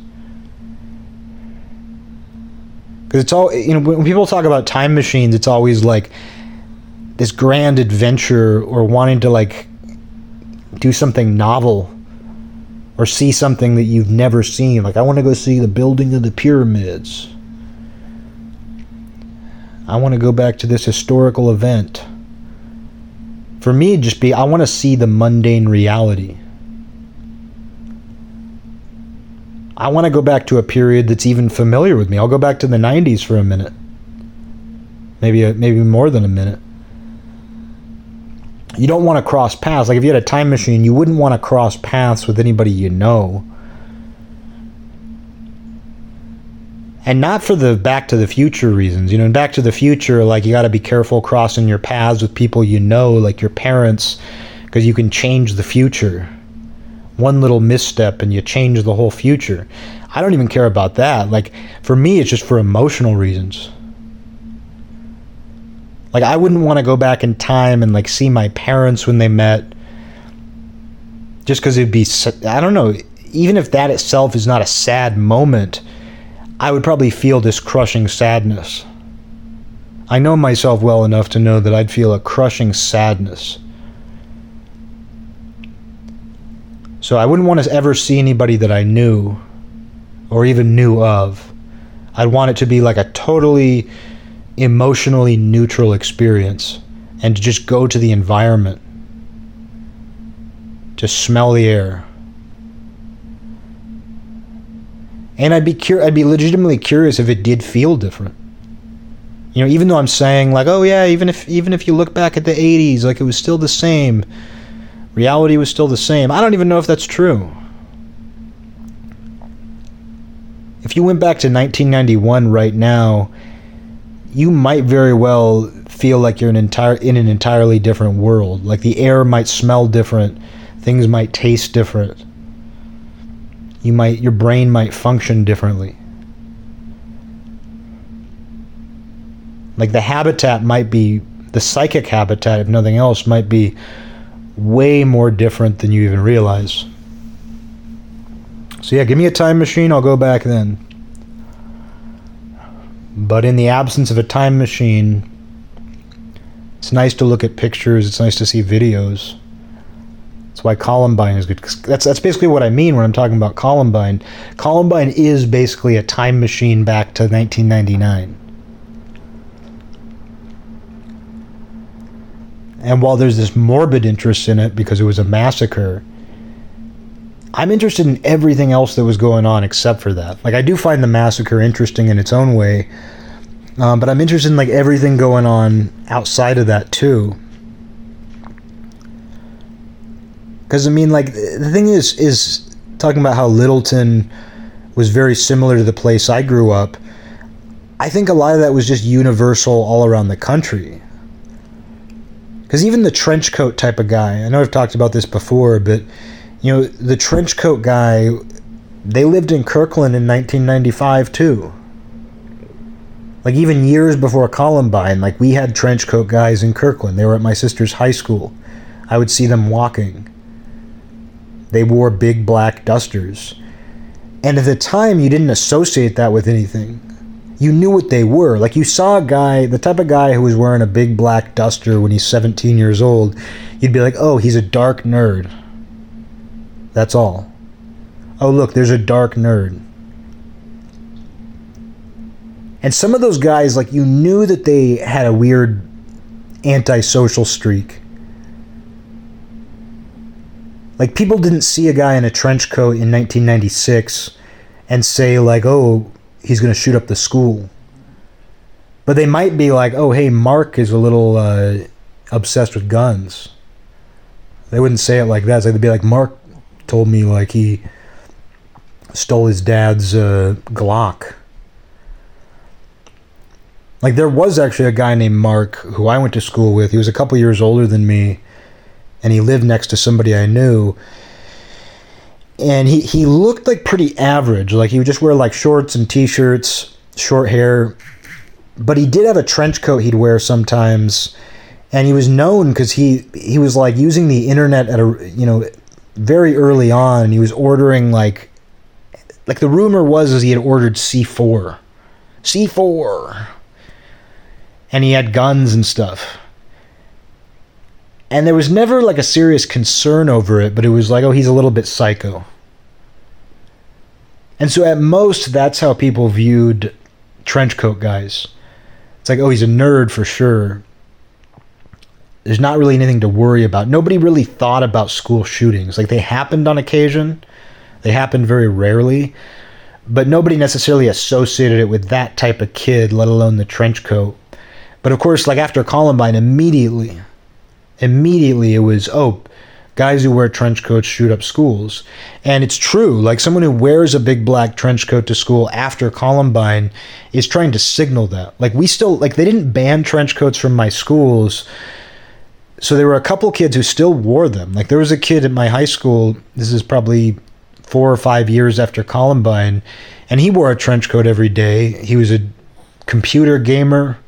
Because it's all, you know, when people talk about time machines, it's always, like, this grand adventure, or wanting to, like, do something novel or see something that you've never seen. Like, I want to go see the building of the pyramids. I want to go back to this historical event. For me, it'd just be, I want to see the mundane reality. I want to go back to a period that's even familiar with me. I'll go back to the nineties for a minute. Maybe, a, maybe more than a minute. You don't want to cross paths. Like, if you had a time machine, you wouldn't want to cross paths with anybody you know. And not for the Back to the Future reasons. You know, in Back to the Future, like, you got to be careful crossing your paths with people you know, like your parents, because you can change the future. One little misstep and you change the whole future. I don't even care about that. Like, for me, it's just for emotional reasons. Like, I wouldn't want to go back in time and, like, see my parents when they met, just because it'd be, I don't know, even if that itself is not a sad moment, I would probably feel this crushing sadness. I know myself well enough to know that I'd feel a crushing sadness. So I wouldn't want to ever see anybody that I knew or even knew of. I'd want it to be like a totally emotionally neutral experience, and to just go to the environment, to smell the air. And I'd be cur- I'd be legitimately curious if it did feel different. You know, even though I'm saying, like, oh yeah, even if even if you look back at the eighties, like, it was still the same. Reality was still the same. I don't even know if that's true. If you went back to nineteen ninety-one right now, you might very well feel like you're an entire in an entirely different world. Like, the air might smell different, things might taste different. You might your brain might function differently. Like, the habitat might be, the psychic habitat, if nothing else, might be way more different than you even realize. So yeah, give me a time machine, I'll go back then. But in the absence of a time machine, it's nice to look at pictures. It's nice to see videos. That's why Columbine is good. That's that's basically what I mean when I'm talking about Columbine. Columbine is basically a time machine back to nineteen ninety-nine. And while there's this morbid interest in it because it was a massacre, I'm interested in everything else that was going on except for that. Like, I do find the massacre interesting in its own way, um, but I'm interested in, like, everything going on outside of that too. Because, I mean, like, the thing is, is talking about how Littleton was very similar to the place I grew up, I think a lot of that was just universal all around the country. Because even the trench coat type of guy, I know I've talked about this before, but you know, the trench coat guy, they lived in Kirkland in nineteen ninety-five, too. Like, even years before Columbine, like, we had trench coat guys in Kirkland. They were at my sister's high school. I would see them walking. They wore big black dusters. And at the time, you didn't associate that with anything. You knew what they were. Like, you saw a guy, the type of guy who was wearing a big black duster when he's seventeen years old, you'd be like, oh, he's a dark nerd. That's all. Oh, look, there's a dark nerd. And some of those guys, like, you knew that they had a weird antisocial streak. Like, people didn't see a guy in a trench coat in nineteen ninety-six and say, like, oh, he's going to shoot up the school. But they might be like, oh, hey, Mark is a little uh, obsessed with guns. They wouldn't say it like that. It's like, they'd be like, Mark told me, like, he stole his dad's uh, Glock. Like, there was actually a guy named Mark who I went to school with. He was a couple years older than me, and he lived next to somebody I knew. And he, he looked, like, pretty average. Like, he would just wear, like, shorts and T-shirts, short hair. But he did have a trench coat he'd wear sometimes. And he was known because he, he was, like, using the internet at a, you know, very early on. He was ordering, like, like the rumor was is he had ordered C four. C four. And he had guns and stuff. And there was never, like, a serious concern over it, but it was like, oh, he's a little bit psycho. And so at most, that's how people viewed trench coat guys. It's like, oh, he's a nerd for sure. There's not really anything to worry about. Nobody really thought about school shootings. Like, they happened on occasion. They happened very rarely. But nobody necessarily associated it with that type of kid, let alone the trench coat. But of course, like, after Columbine, immediately, immediately it was, oh, guys who wear trench coats shoot up schools. And it's true. Like, someone who wears a big black trench coat to school after Columbine is trying to signal that. Like, we still, like, they didn't ban trench coats from my schools. So there were a couple kids who still wore them. Like, there was a kid at my high school, this is probably four or five years after Columbine, and he wore a trench coat every day. He was a computer gamer.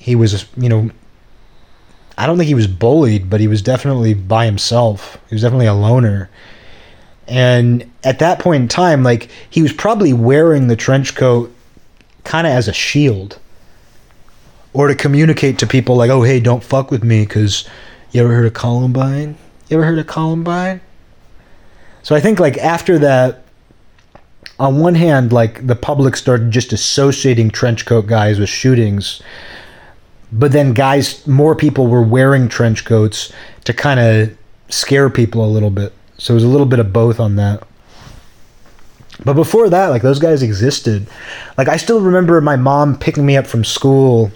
He was, you know, I don't think he was bullied, but he was definitely by himself. He was definitely a loner. And at that point in time, like, he was probably wearing the trench coat kind of as a shield. Or to communicate to people, like, oh, hey, don't fuck with me, because you ever heard of Columbine? You ever heard of Columbine? So I think, like, after that, on one hand, like, the public started just associating trench coat guys with shootings. But then guys, more people were wearing trench coats to kind of scare people a little bit. So it was a little bit of both on that. But before that, like, those guys existed. Like, I still remember my mom picking me up from school.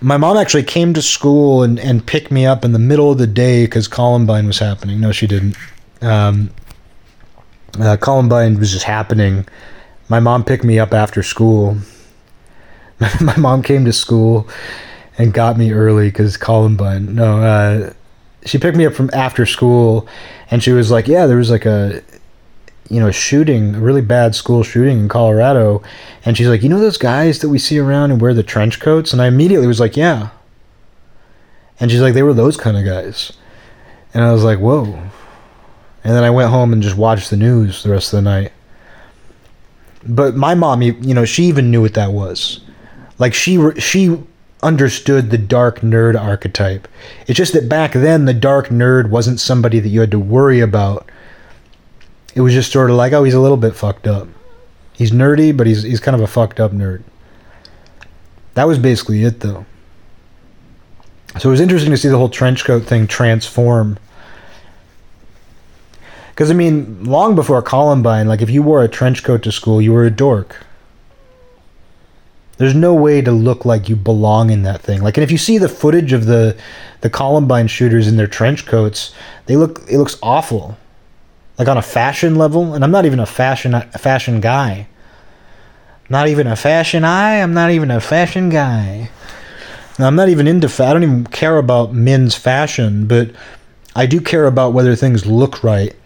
My mom actually came to school and, and picked me up in the middle of the day because Columbine was happening. No, she didn't. Um, uh, Columbine was just happening. My mom picked me up after school. My mom came to school and got me early because Columbine. No, uh, she picked me up from after school, and she was like, yeah, there was like a, you know, a shooting, a really bad school shooting in Colorado. And she's like, you know those guys that we see around and wear the trench coats? And I immediately was like, yeah. And she's like, they were those kind of guys. And I was like, whoa. And then I went home and just watched the news the rest of the night. But my mom, you, you know, she even knew what that was. Like, she she understood the dark nerd archetype. It's just that back then, the dark nerd wasn't somebody that you had to worry about. It was just sort of like, oh, he's a little bit fucked up. He's nerdy, but he's he's kind of a fucked up nerd. That was basically it, though. So it was interesting to see the whole trench coat thing transform. Because, I mean, long before Columbine, like, if you wore a trench coat to school, you were a dork. There's no way to look like you belong in that thing. Like, and if you see the footage of the the Columbine shooters in their trench coats, they look it looks awful. Like, on a fashion level, and I'm not even a fashion a fashion guy. Not even a fashion eye. I'm not even a fashion guy. Now, I'm not even into fa- I don't even care about men's fashion, but I do care about whether things look right.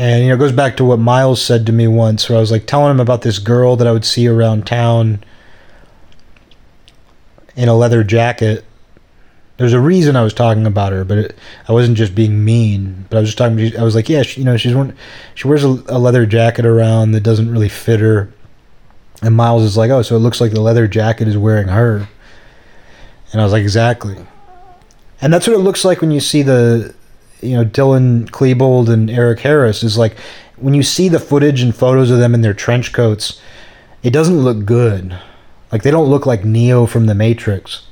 And, you know, it goes back to what Miles said to me once, where I was, like, telling him about this girl that I would see around town in a leather jacket. There's a reason I was talking about her, but it, I wasn't just being mean. But I was just talking, I was like, yeah, she, you know, she's one, she wears a, a leather jacket around that doesn't really fit her. And Miles is like, oh, so it looks like the leather jacket is wearing her. And I was like, exactly. And that's what it looks like when you see the... you know, Dylan Klebold and Eric Harris is like, when you see the footage and photos of them in their trench coats, it doesn't look good. Like, they don't look like Neo from The Matrix.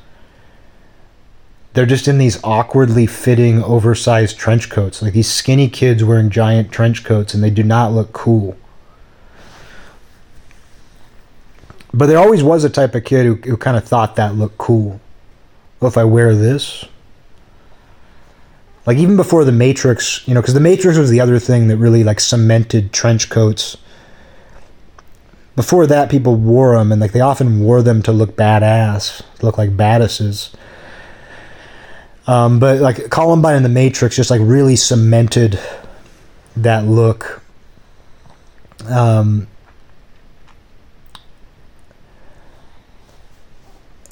They're just in these awkwardly fitting, oversized trench coats. Like, these skinny kids wearing giant trench coats, and they do not look cool. But there always was a type of kid who, who kind of thought that looked cool. Well, if I wear this... Like, even before The Matrix, you know, because The Matrix was the other thing that really, like, cemented trench coats. Before that, people wore them, and, like, they often wore them to look badass, to look like badasses. Um, but, like, Columbine and The Matrix just, like, really cemented that look. Um...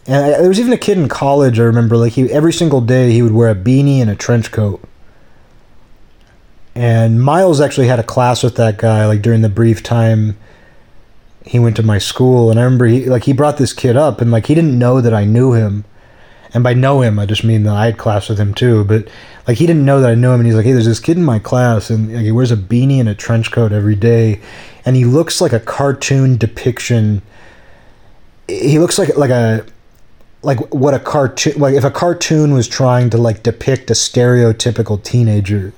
And I, there was even a kid in college, I remember, like, he every single day he would wear a beanie and a trench coat. And Miles actually had a class with that guy, like, during the brief time he went to my school. And I remember, he, like, he brought this kid up, and, like, he didn't know that I knew him. And by know him, I just mean that I had class with him, too. But, like, he didn't know that I knew him, and he's like, hey, there's this kid in my class, and, like, he wears a beanie and a trench coat every day. And he looks like a cartoon depiction. He looks like like a... like what a cartoon, like if a cartoon was trying to like depict a stereotypical teenager,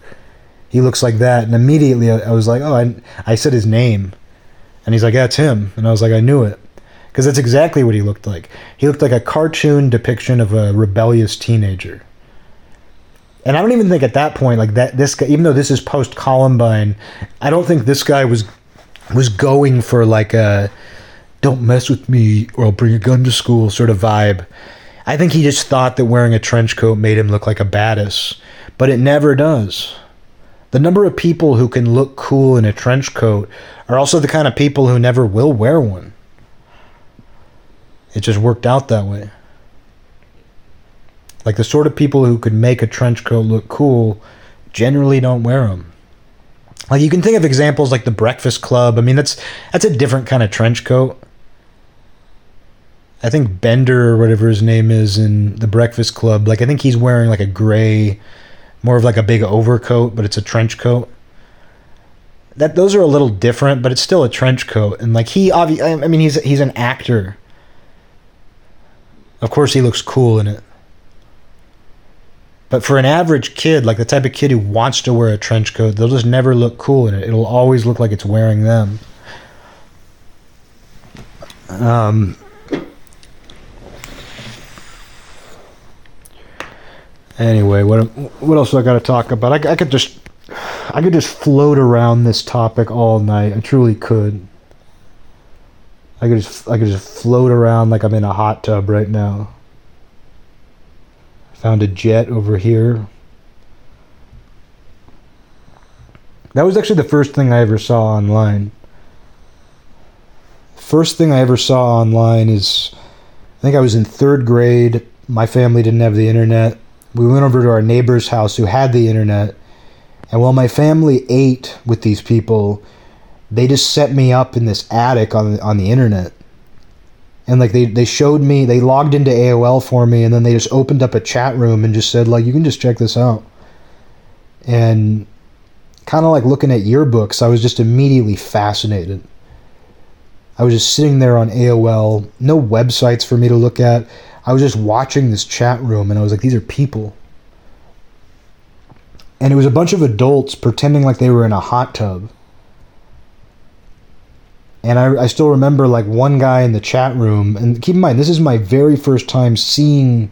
he looks like that. And immediately I, I was like, oh, I, I said his name, and he's like, that's him. And I was like, I knew it, because that's exactly what he looked like. He looked like a cartoon depiction of a rebellious teenager. And I don't even think at that point, like that, this guy, even though this is post Columbine, I don't think this guy was, was going for like a, don't mess with me or I'll bring a gun to school sort of vibe. I think he just thought that wearing a trench coat made him look like a badass, but it never does. The number of people who can look cool in a trench coat are also the kind of people who never will wear one. It just worked out that way. Like the sort of people who could make a trench coat look cool generally don't wear them. Like you can think of examples like The Breakfast Club. I mean, that's that's a different kind of trench coat. I think Bender or whatever his name is in The Breakfast Club, like I think he's wearing like a gray, more of like a big overcoat, but it's a trench coat. That those are a little different, but it's still a trench coat. And like he obviously, I mean, he's he's an actor. Of course, he looks cool in it. But for an average kid, like the type of kid who wants to wear a trench coat, they'll just never look cool in it. It'll always look like it's wearing them. Um, anyway, what what else do I got to talk about? I, I could just I could just float around this topic all night. I truly could. I could just I could just float around like I'm in a hot tub right now. Found a jet over here. That was actually the first thing I ever saw online. First thing I ever saw online is, I think I was in third grade. My family didn't have the internet. We went over to our neighbor's house who had the internet. And while my family ate with these people, they just set me up in this attic on, on the internet. And, like, they, they showed me, they logged into A O L for me, and then they just opened up a chat room and just said, like, you can just check this out. And kind of like looking at yearbooks, I was just immediately fascinated. I was just sitting there on A O L, no websites for me to look at. I was just watching this chat room, and I was like, these are people. And it was a bunch of adults pretending like they were in a hot tub. And I, I still remember, like, one guy in the chat room. And keep in mind, this is my very first time seeing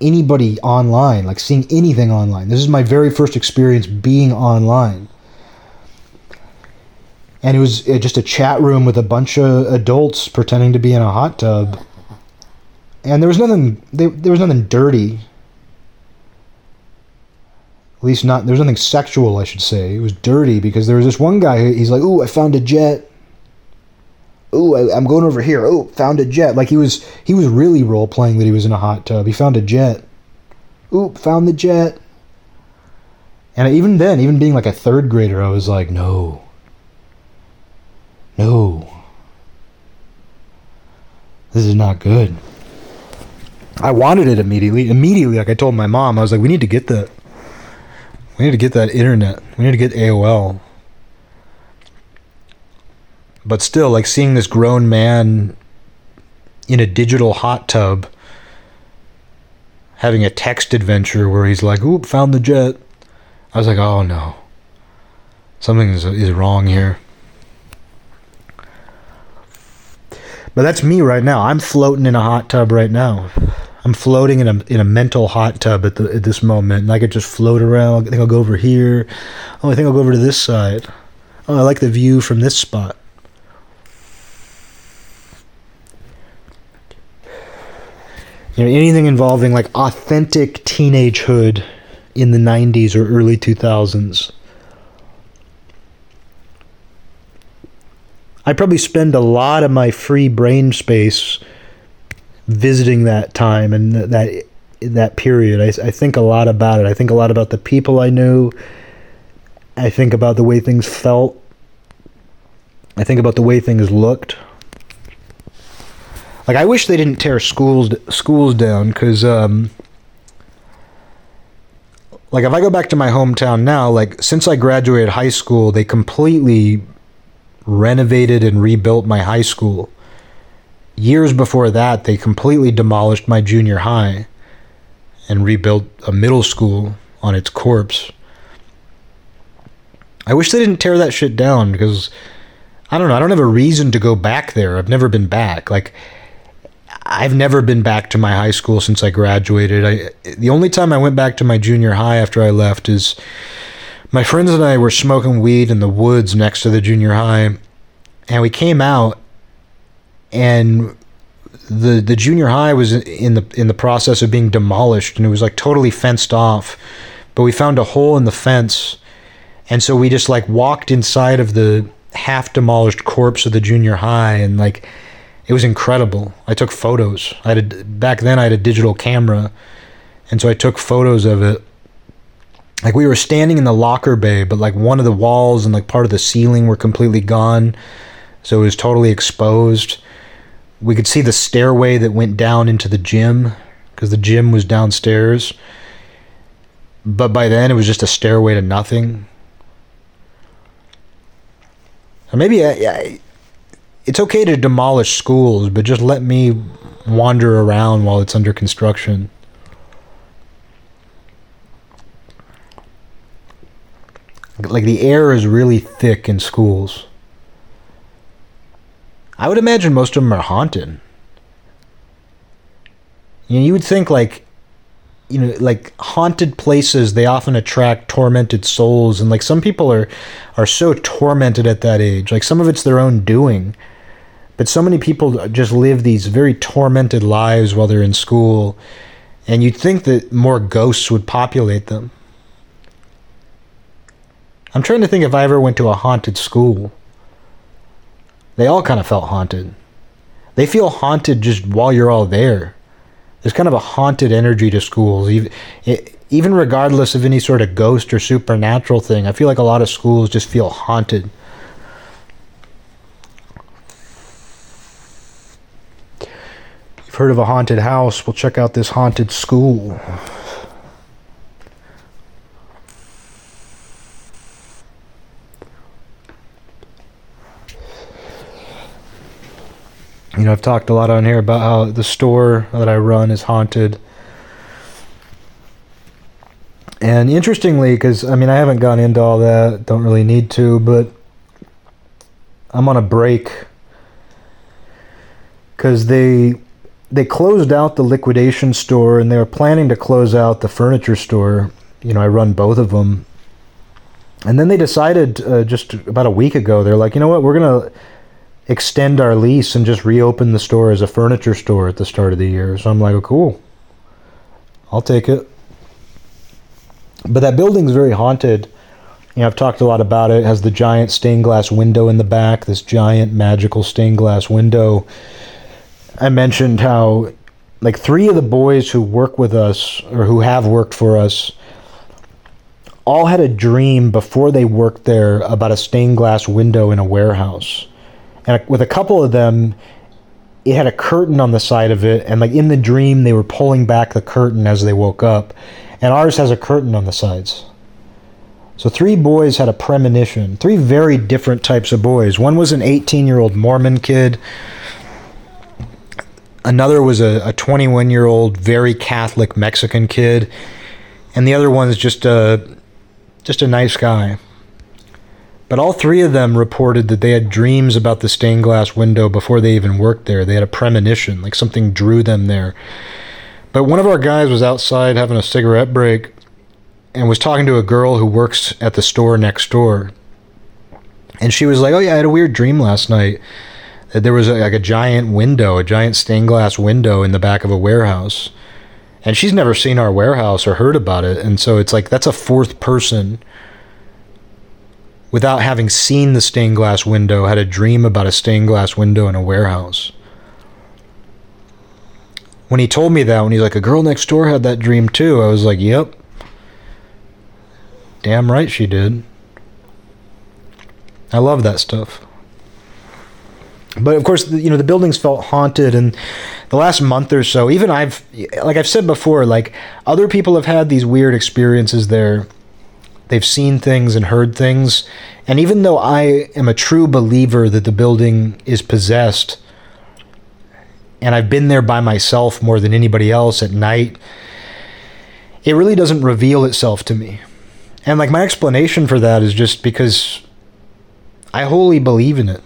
anybody online, like, seeing anything online. This is my very first experience being online. And it was just a chat room with a bunch of adults pretending to be in a hot tub. And there was nothing, they, there was nothing dirty. At least not, there was nothing sexual, I should say. It was dirty because there was this one guy, he's like, ooh, I found a jet. Ooh, I, I'm going over here. Ooh, found a jet. Like he was, he was really role playing that he was in a hot tub. He found a jet. Ooh, found the jet. And even then, even being like a third grader, I was like, no, no, this is not good. I wanted it immediately. Immediately, like I told my mom, I was like, we need to get that. We need to get that internet. We need to get A O L. But still, like, seeing this grown man in a digital hot tub having a text adventure where he's like, oop, found the jet. I was like, oh no. Something is, is wrong here. But that's me right now. I'm floating in a hot tub right now. I'm floating in a in a mental hot tub at the at this moment, and I could just float around. I think I'll go over here. Oh, I think I'll go over to this side. Oh, I like the view from this spot. You know, anything involving like authentic teenagehood in the nineties or early two thousands. I probably spend a lot of my free brain space visiting that time and that that period. I, I think a lot about it. I think a lot about the people I knew. I think about the way things felt. I think about the way things looked. Like, I wish they didn't tear schools schools down, because, um, like, if I go back to my hometown now, like, since I graduated high school, they completely renovated and rebuilt my high school. Years before that, they completely demolished my junior high and rebuilt a middle school on its corpse. I wish they didn't tear that shit down, because, I don't know, I don't have a reason to go back there. I've never been back. Like, I've never been back to my high school since I graduated. I, the only time I went back to my junior high after I left is my friends and I were smoking weed in the woods next to the junior high, and we came out, and the the junior high was in the in the process of being demolished, and it was like totally fenced off. But we found a hole in the fence, and so we just like walked inside of the half demolished corpse of the junior high, and like, it was incredible. I took photos. I had a, back then I had a digital camera, and so I took photos of it. Like, we were standing in the locker bay, but like one of the walls and like part of the ceiling were completely gone, so it was totally exposed. We could see the stairway that went down into the gym, because the gym was downstairs. But by then it was just a stairway to nothing. Or maybe I... I It's okay to demolish schools, but just let me wander around while it's under construction. Like, the air is really thick in schools. I would imagine most of them are haunted. You know, you would think, like, you know, like, haunted places, they often attract tormented souls, and like, some people are are so tormented at that age. Like, some of it's their own doing. But so many people just live these very tormented lives while they're in school, and you'd think that more ghosts would populate them. I'm trying to think if I ever went to a haunted school. They all kind of felt haunted. They feel haunted just while you're all there. There's kind of a haunted energy to schools, even regardless of any sort of ghost or supernatural thing. I feel like a lot of schools just feel haunted. Heard of a haunted house? We'll check out this haunted school. You know, I've talked a lot on here about how the store that I run is haunted. And interestingly, because, I mean, I haven't gone into all that, don't really need to, but I'm on a break, because they... They closed out the liquidation store, and they were planning to close out the furniture store. You know, I run both of them. And then they decided uh, just about a week ago, they're like, you know what, we're going to extend our lease and just reopen the store as a furniture store at the start of the year. So I'm like, oh, cool. I'll take it. But that building's very haunted. You know, I've talked a lot about it. It has the giant stained glass window in the back, this giant magical stained glass window. I mentioned how, like, three of the boys who work with us, or who have worked for us, all had a dream before they worked there about a stained glass window in a warehouse. And with a couple of them, it had a curtain on the side of it, and, like, in the dream, they were pulling back the curtain as they woke up. And ours has a curtain on the sides. So three boys had a premonition, three very different types of boys. One was an eighteen-year-old Mormon kid. Another was a, a twenty-one-year-old, very Catholic Mexican kid. And the other one's just a, just a nice guy. But all three of them reported that they had dreams about the stained glass window before they even worked there. They had a premonition, like something drew them there. But one of our guys was outside having a cigarette break and was talking to a girl who works at the store next door. And she was like, oh yeah, I had a weird dream last night. That there was a, like a giant window, a giant stained glass window in the back of a warehouse. And she's never seen our warehouse or heard about it. And so it's like, that's a fourth person without having seen the stained glass window, had a dream about a stained glass window in a warehouse. When he told me that, when he's like, a girl next door had that dream too, I was like, yep. Damn right she did. I love that stuff. But of course, you know, the buildings felt haunted, and the last month or so, even I've, like I've said before, like other people have had these weird experiences there. They've seen things and heard things. And even though I am a true believer that the building is possessed, and I've been there by myself more than anybody else at night, it really doesn't reveal itself to me. And like my explanation for that is just because I wholly believe in it.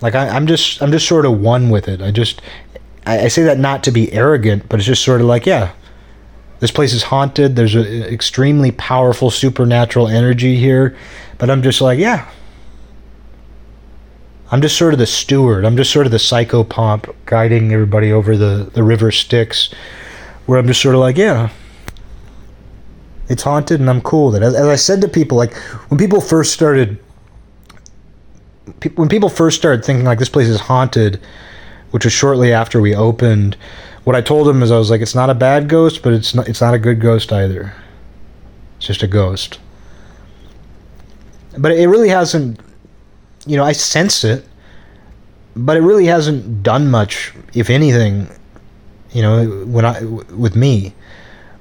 Like I, I'm just, I'm just sort of one with it. I just, I, I say that not to be arrogant, but it's just sort of like, yeah, this place is haunted. There's an extremely powerful supernatural energy here, but I'm just like, yeah, I'm just sort of the steward. I'm just sort of the psychopomp guiding everybody over the, the river Styx, where I'm just sort of like, yeah, it's haunted and I'm cool with it. As, as I said to people, like when people first started, pe- when people first started thinking like this place is haunted, which was shortly after we opened, what I told them is I was like, it's not a bad ghost, but it's not, it's not a good ghost either. It's just a ghost. But it really hasn't, you know, I sense it, but it really hasn't done much, if anything, you know, when I, with me.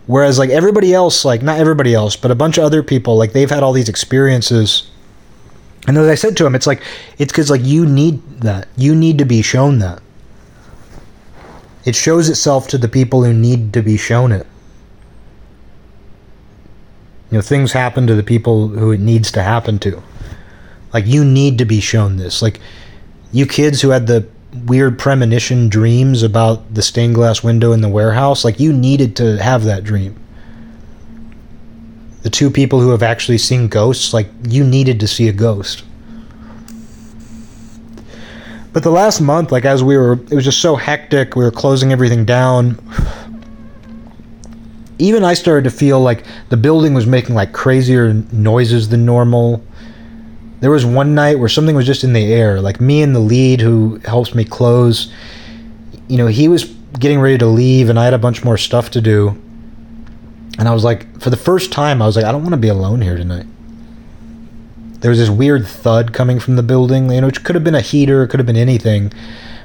Whereas like everybody else, like not everybody else, but a bunch of other people, like they've had all these experiences. And as I said to him, it's like, it's because like you need that. You need to be shown that. It shows itself to the people who need to be shown it. You know, things happen to the people who it needs to happen to. Like you need to be shown this. Like you kids who had the weird premonition dreams about the stained glass window in the warehouse, like you needed to have that dream. The two people who have actually seen ghosts, like you needed to see a ghost. But the last month, like as we were, it was just so hectic, we were closing everything down. Even I started to feel like the building was making like crazier noises than normal. There was one night where something was just in the air. Like me and the lead who helps me close, you know, he was getting ready to leave and I had a bunch more stuff to do. And I was like, for the first time, I was like, I don't want to be alone here tonight. There was this weird thud coming from the building, you know, which could have been a heater, it could have been anything.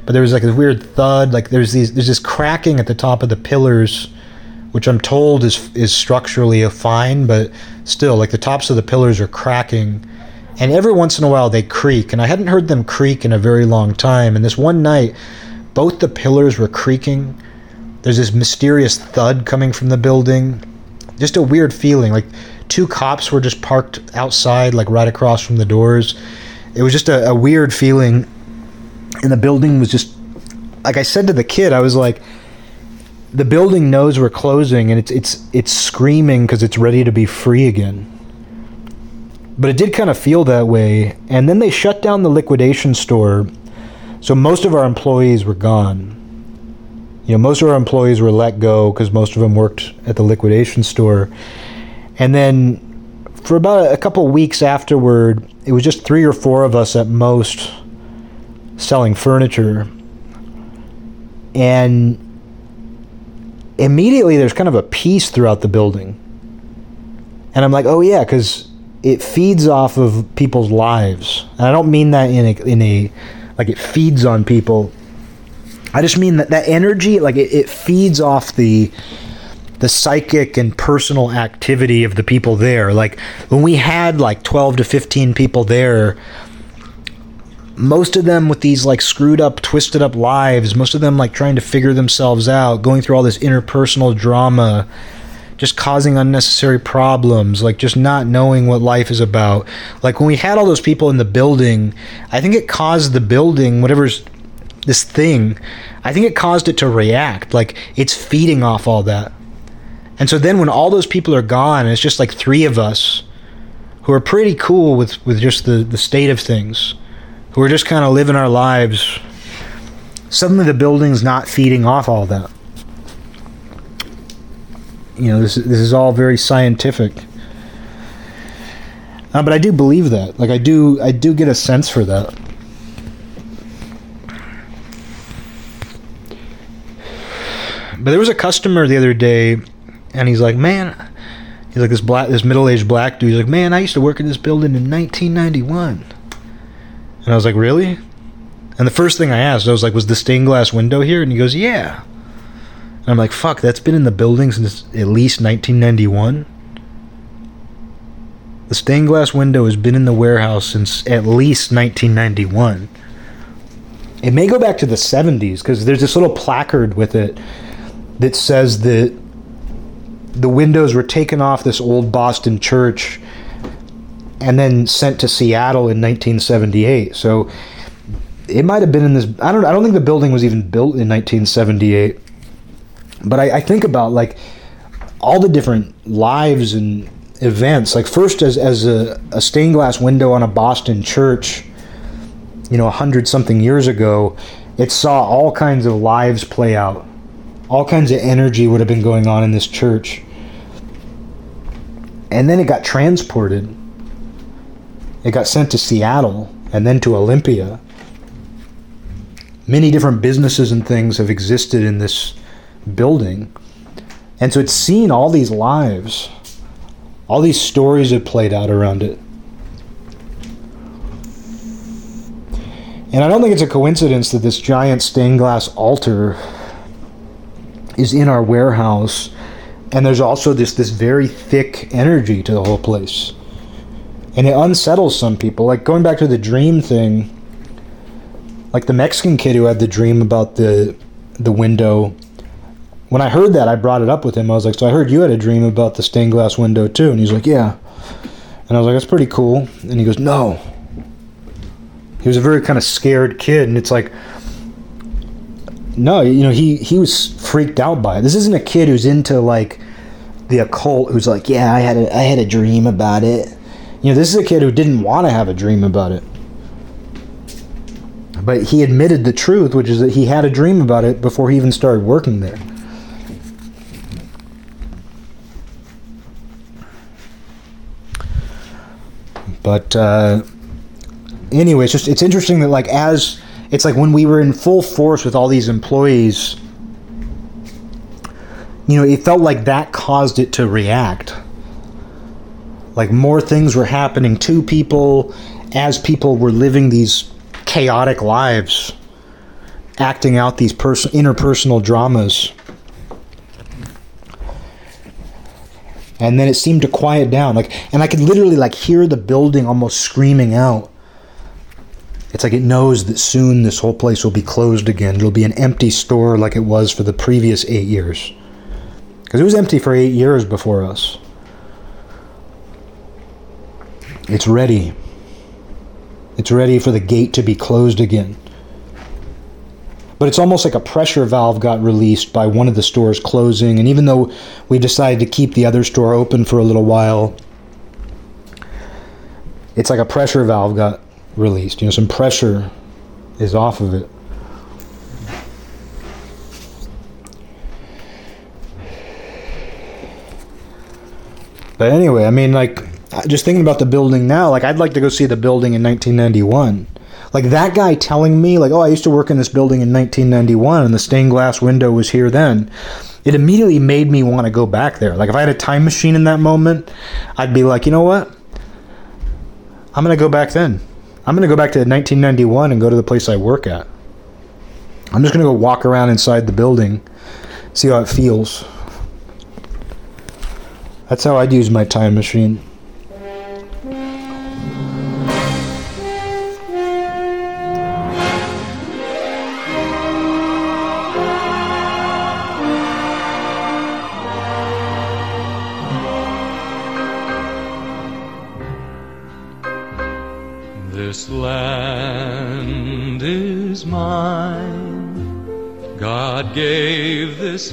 But there was like this weird thud, like there's these there's this cracking at the top of the pillars, which I'm told is is structurally a fine, but still, like the tops of the pillars are cracking. And every once in a while they creak, and I hadn't heard them creak in a very long time. And this one night, both the pillars were creaking. There's this mysterious thud coming from the building. Just a weird feeling. Like two cops were just parked outside, like right across from the doors. It was just a, a weird feeling. And the building was just, like I said to the kid, I was like, the building knows we're closing, and it's it's it's screaming because it's ready to be free again. But it did kind of feel that way. And then they shut down the liquidation store. So most of our employees were gone. You know, most of our employees were let go because most of them worked at the liquidation store. And then for about a couple weeks afterward, it was just three or four of us at most selling furniture. And immediately there's kind of a peace throughout the building. And I'm like, oh yeah, because it feeds off of people's lives. And I don't mean that in a, in a like it feeds on people. I just mean that that energy, like it, it feeds off the the psychic and personal activity of the people there. Like when we had like twelve to fifteen people there, most of them with these like screwed up, twisted up lives, most of them like trying to figure themselves out, going through all this interpersonal drama, just causing unnecessary problems, like just not knowing what life is about. Like when we had all those people in the building, I think it caused the building, whatever's this thing, I think it caused it to react. Like it's feeding off all that. And so then when all those people are gone, it's just like three of us who are pretty cool with, with just the, the state of things. We're just kind of living our lives. Suddenly the building's not feeding off all that. You know, this, this is all very scientific. Uh, but I do believe that. Like, I do, I do get a sense for that. But there was a customer the other day, and he's like, man, he's like this black, this middle-aged black dude. He's like, man, I used to work in this building in nineteen ninety-one. And I was like, really? And the first thing I asked, I was like, was the stained glass window here? And he goes, yeah. And I'm like, fuck, that's been in the building since at least nineteen ninety-one. The stained glass window has been in the warehouse since at least nineteen ninety-one. It may go back to the seventies, because there's this little placard with it that says that the windows were taken off this old Boston church and then sent to Seattle in nineteen seventy-eight. So it might have been in this. I don't. I don't think the building was even built in nineteen seventy-eight. But I, I think about like all the different lives and events. Like first, as as a, a stained glass window on a Boston church, you know, a hundred something years ago, it saw all kinds of lives play out. All kinds of energy would have been going on in this church, and then it got transported. It got sent to Seattle and then to Olympia. Many different businesses and things have existed in this building. And so it's seen all these lives. All these stories have played out around it. And I don't think it's a coincidence that this giant stained glass altar is in our warehouse. And there's also this, this very thick energy to the whole place. And it unsettles some people. Like going back to the dream thing, like the Mexican kid who had the dream about the the window, when I heard that, I brought it up with him. I was like, so I heard you had a dream about the stained glass window too. And he's like, yeah. And I was like, that's pretty cool. And he goes, no. He was a very kind of scared kid. And it's like, no, you know, he, he was freaked out by it. This isn't a kid who's into like the occult, who's like, yeah, I had a, I had a dream about it. You know, this is a kid who didn't want to have a dream about it. But he admitted the truth, which is that he had a dream about it before he even started working there. But uh, anyway, it's just, it's interesting that like as, it's like when we were in full force with all these employees, you know, it felt like that caused it to react. Like more things were happening to people as people were living these chaotic lives, acting out these pers- interpersonal dramas. And then it seemed to quiet down. Like, and I could literally like hear the building almost screaming out. It's like it knows that soon this whole place will be closed again. It'll be an empty store like it was for the previous eight years. Because it was empty for eight years before us. It's ready. It's ready for the gate to be closed again. But it's almost like a pressure valve got released by one of the stores closing. And even though we decided to keep the other store open for a little while, it's like a pressure valve got released. You know, some pressure is off of it. But anyway, I mean, like, just thinking about the building now, like I'd like to go see the building in nineteen ninety-one. Like that guy telling me, like, oh, I used to work in this building in nineteen ninety-one and the stained glass window was here then. It immediately made me want to go back there. Like if I had a time machine in that moment, I'd be like, you know what? I'm going to go back then. I'm going to go back to nineteen ninety-one and go to the place I work at. I'm just going to go walk around inside the building, see how it feels. That's how I'd use my time machine. This land is mine. God gave this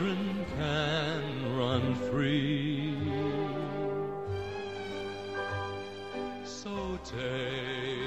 can run free. So take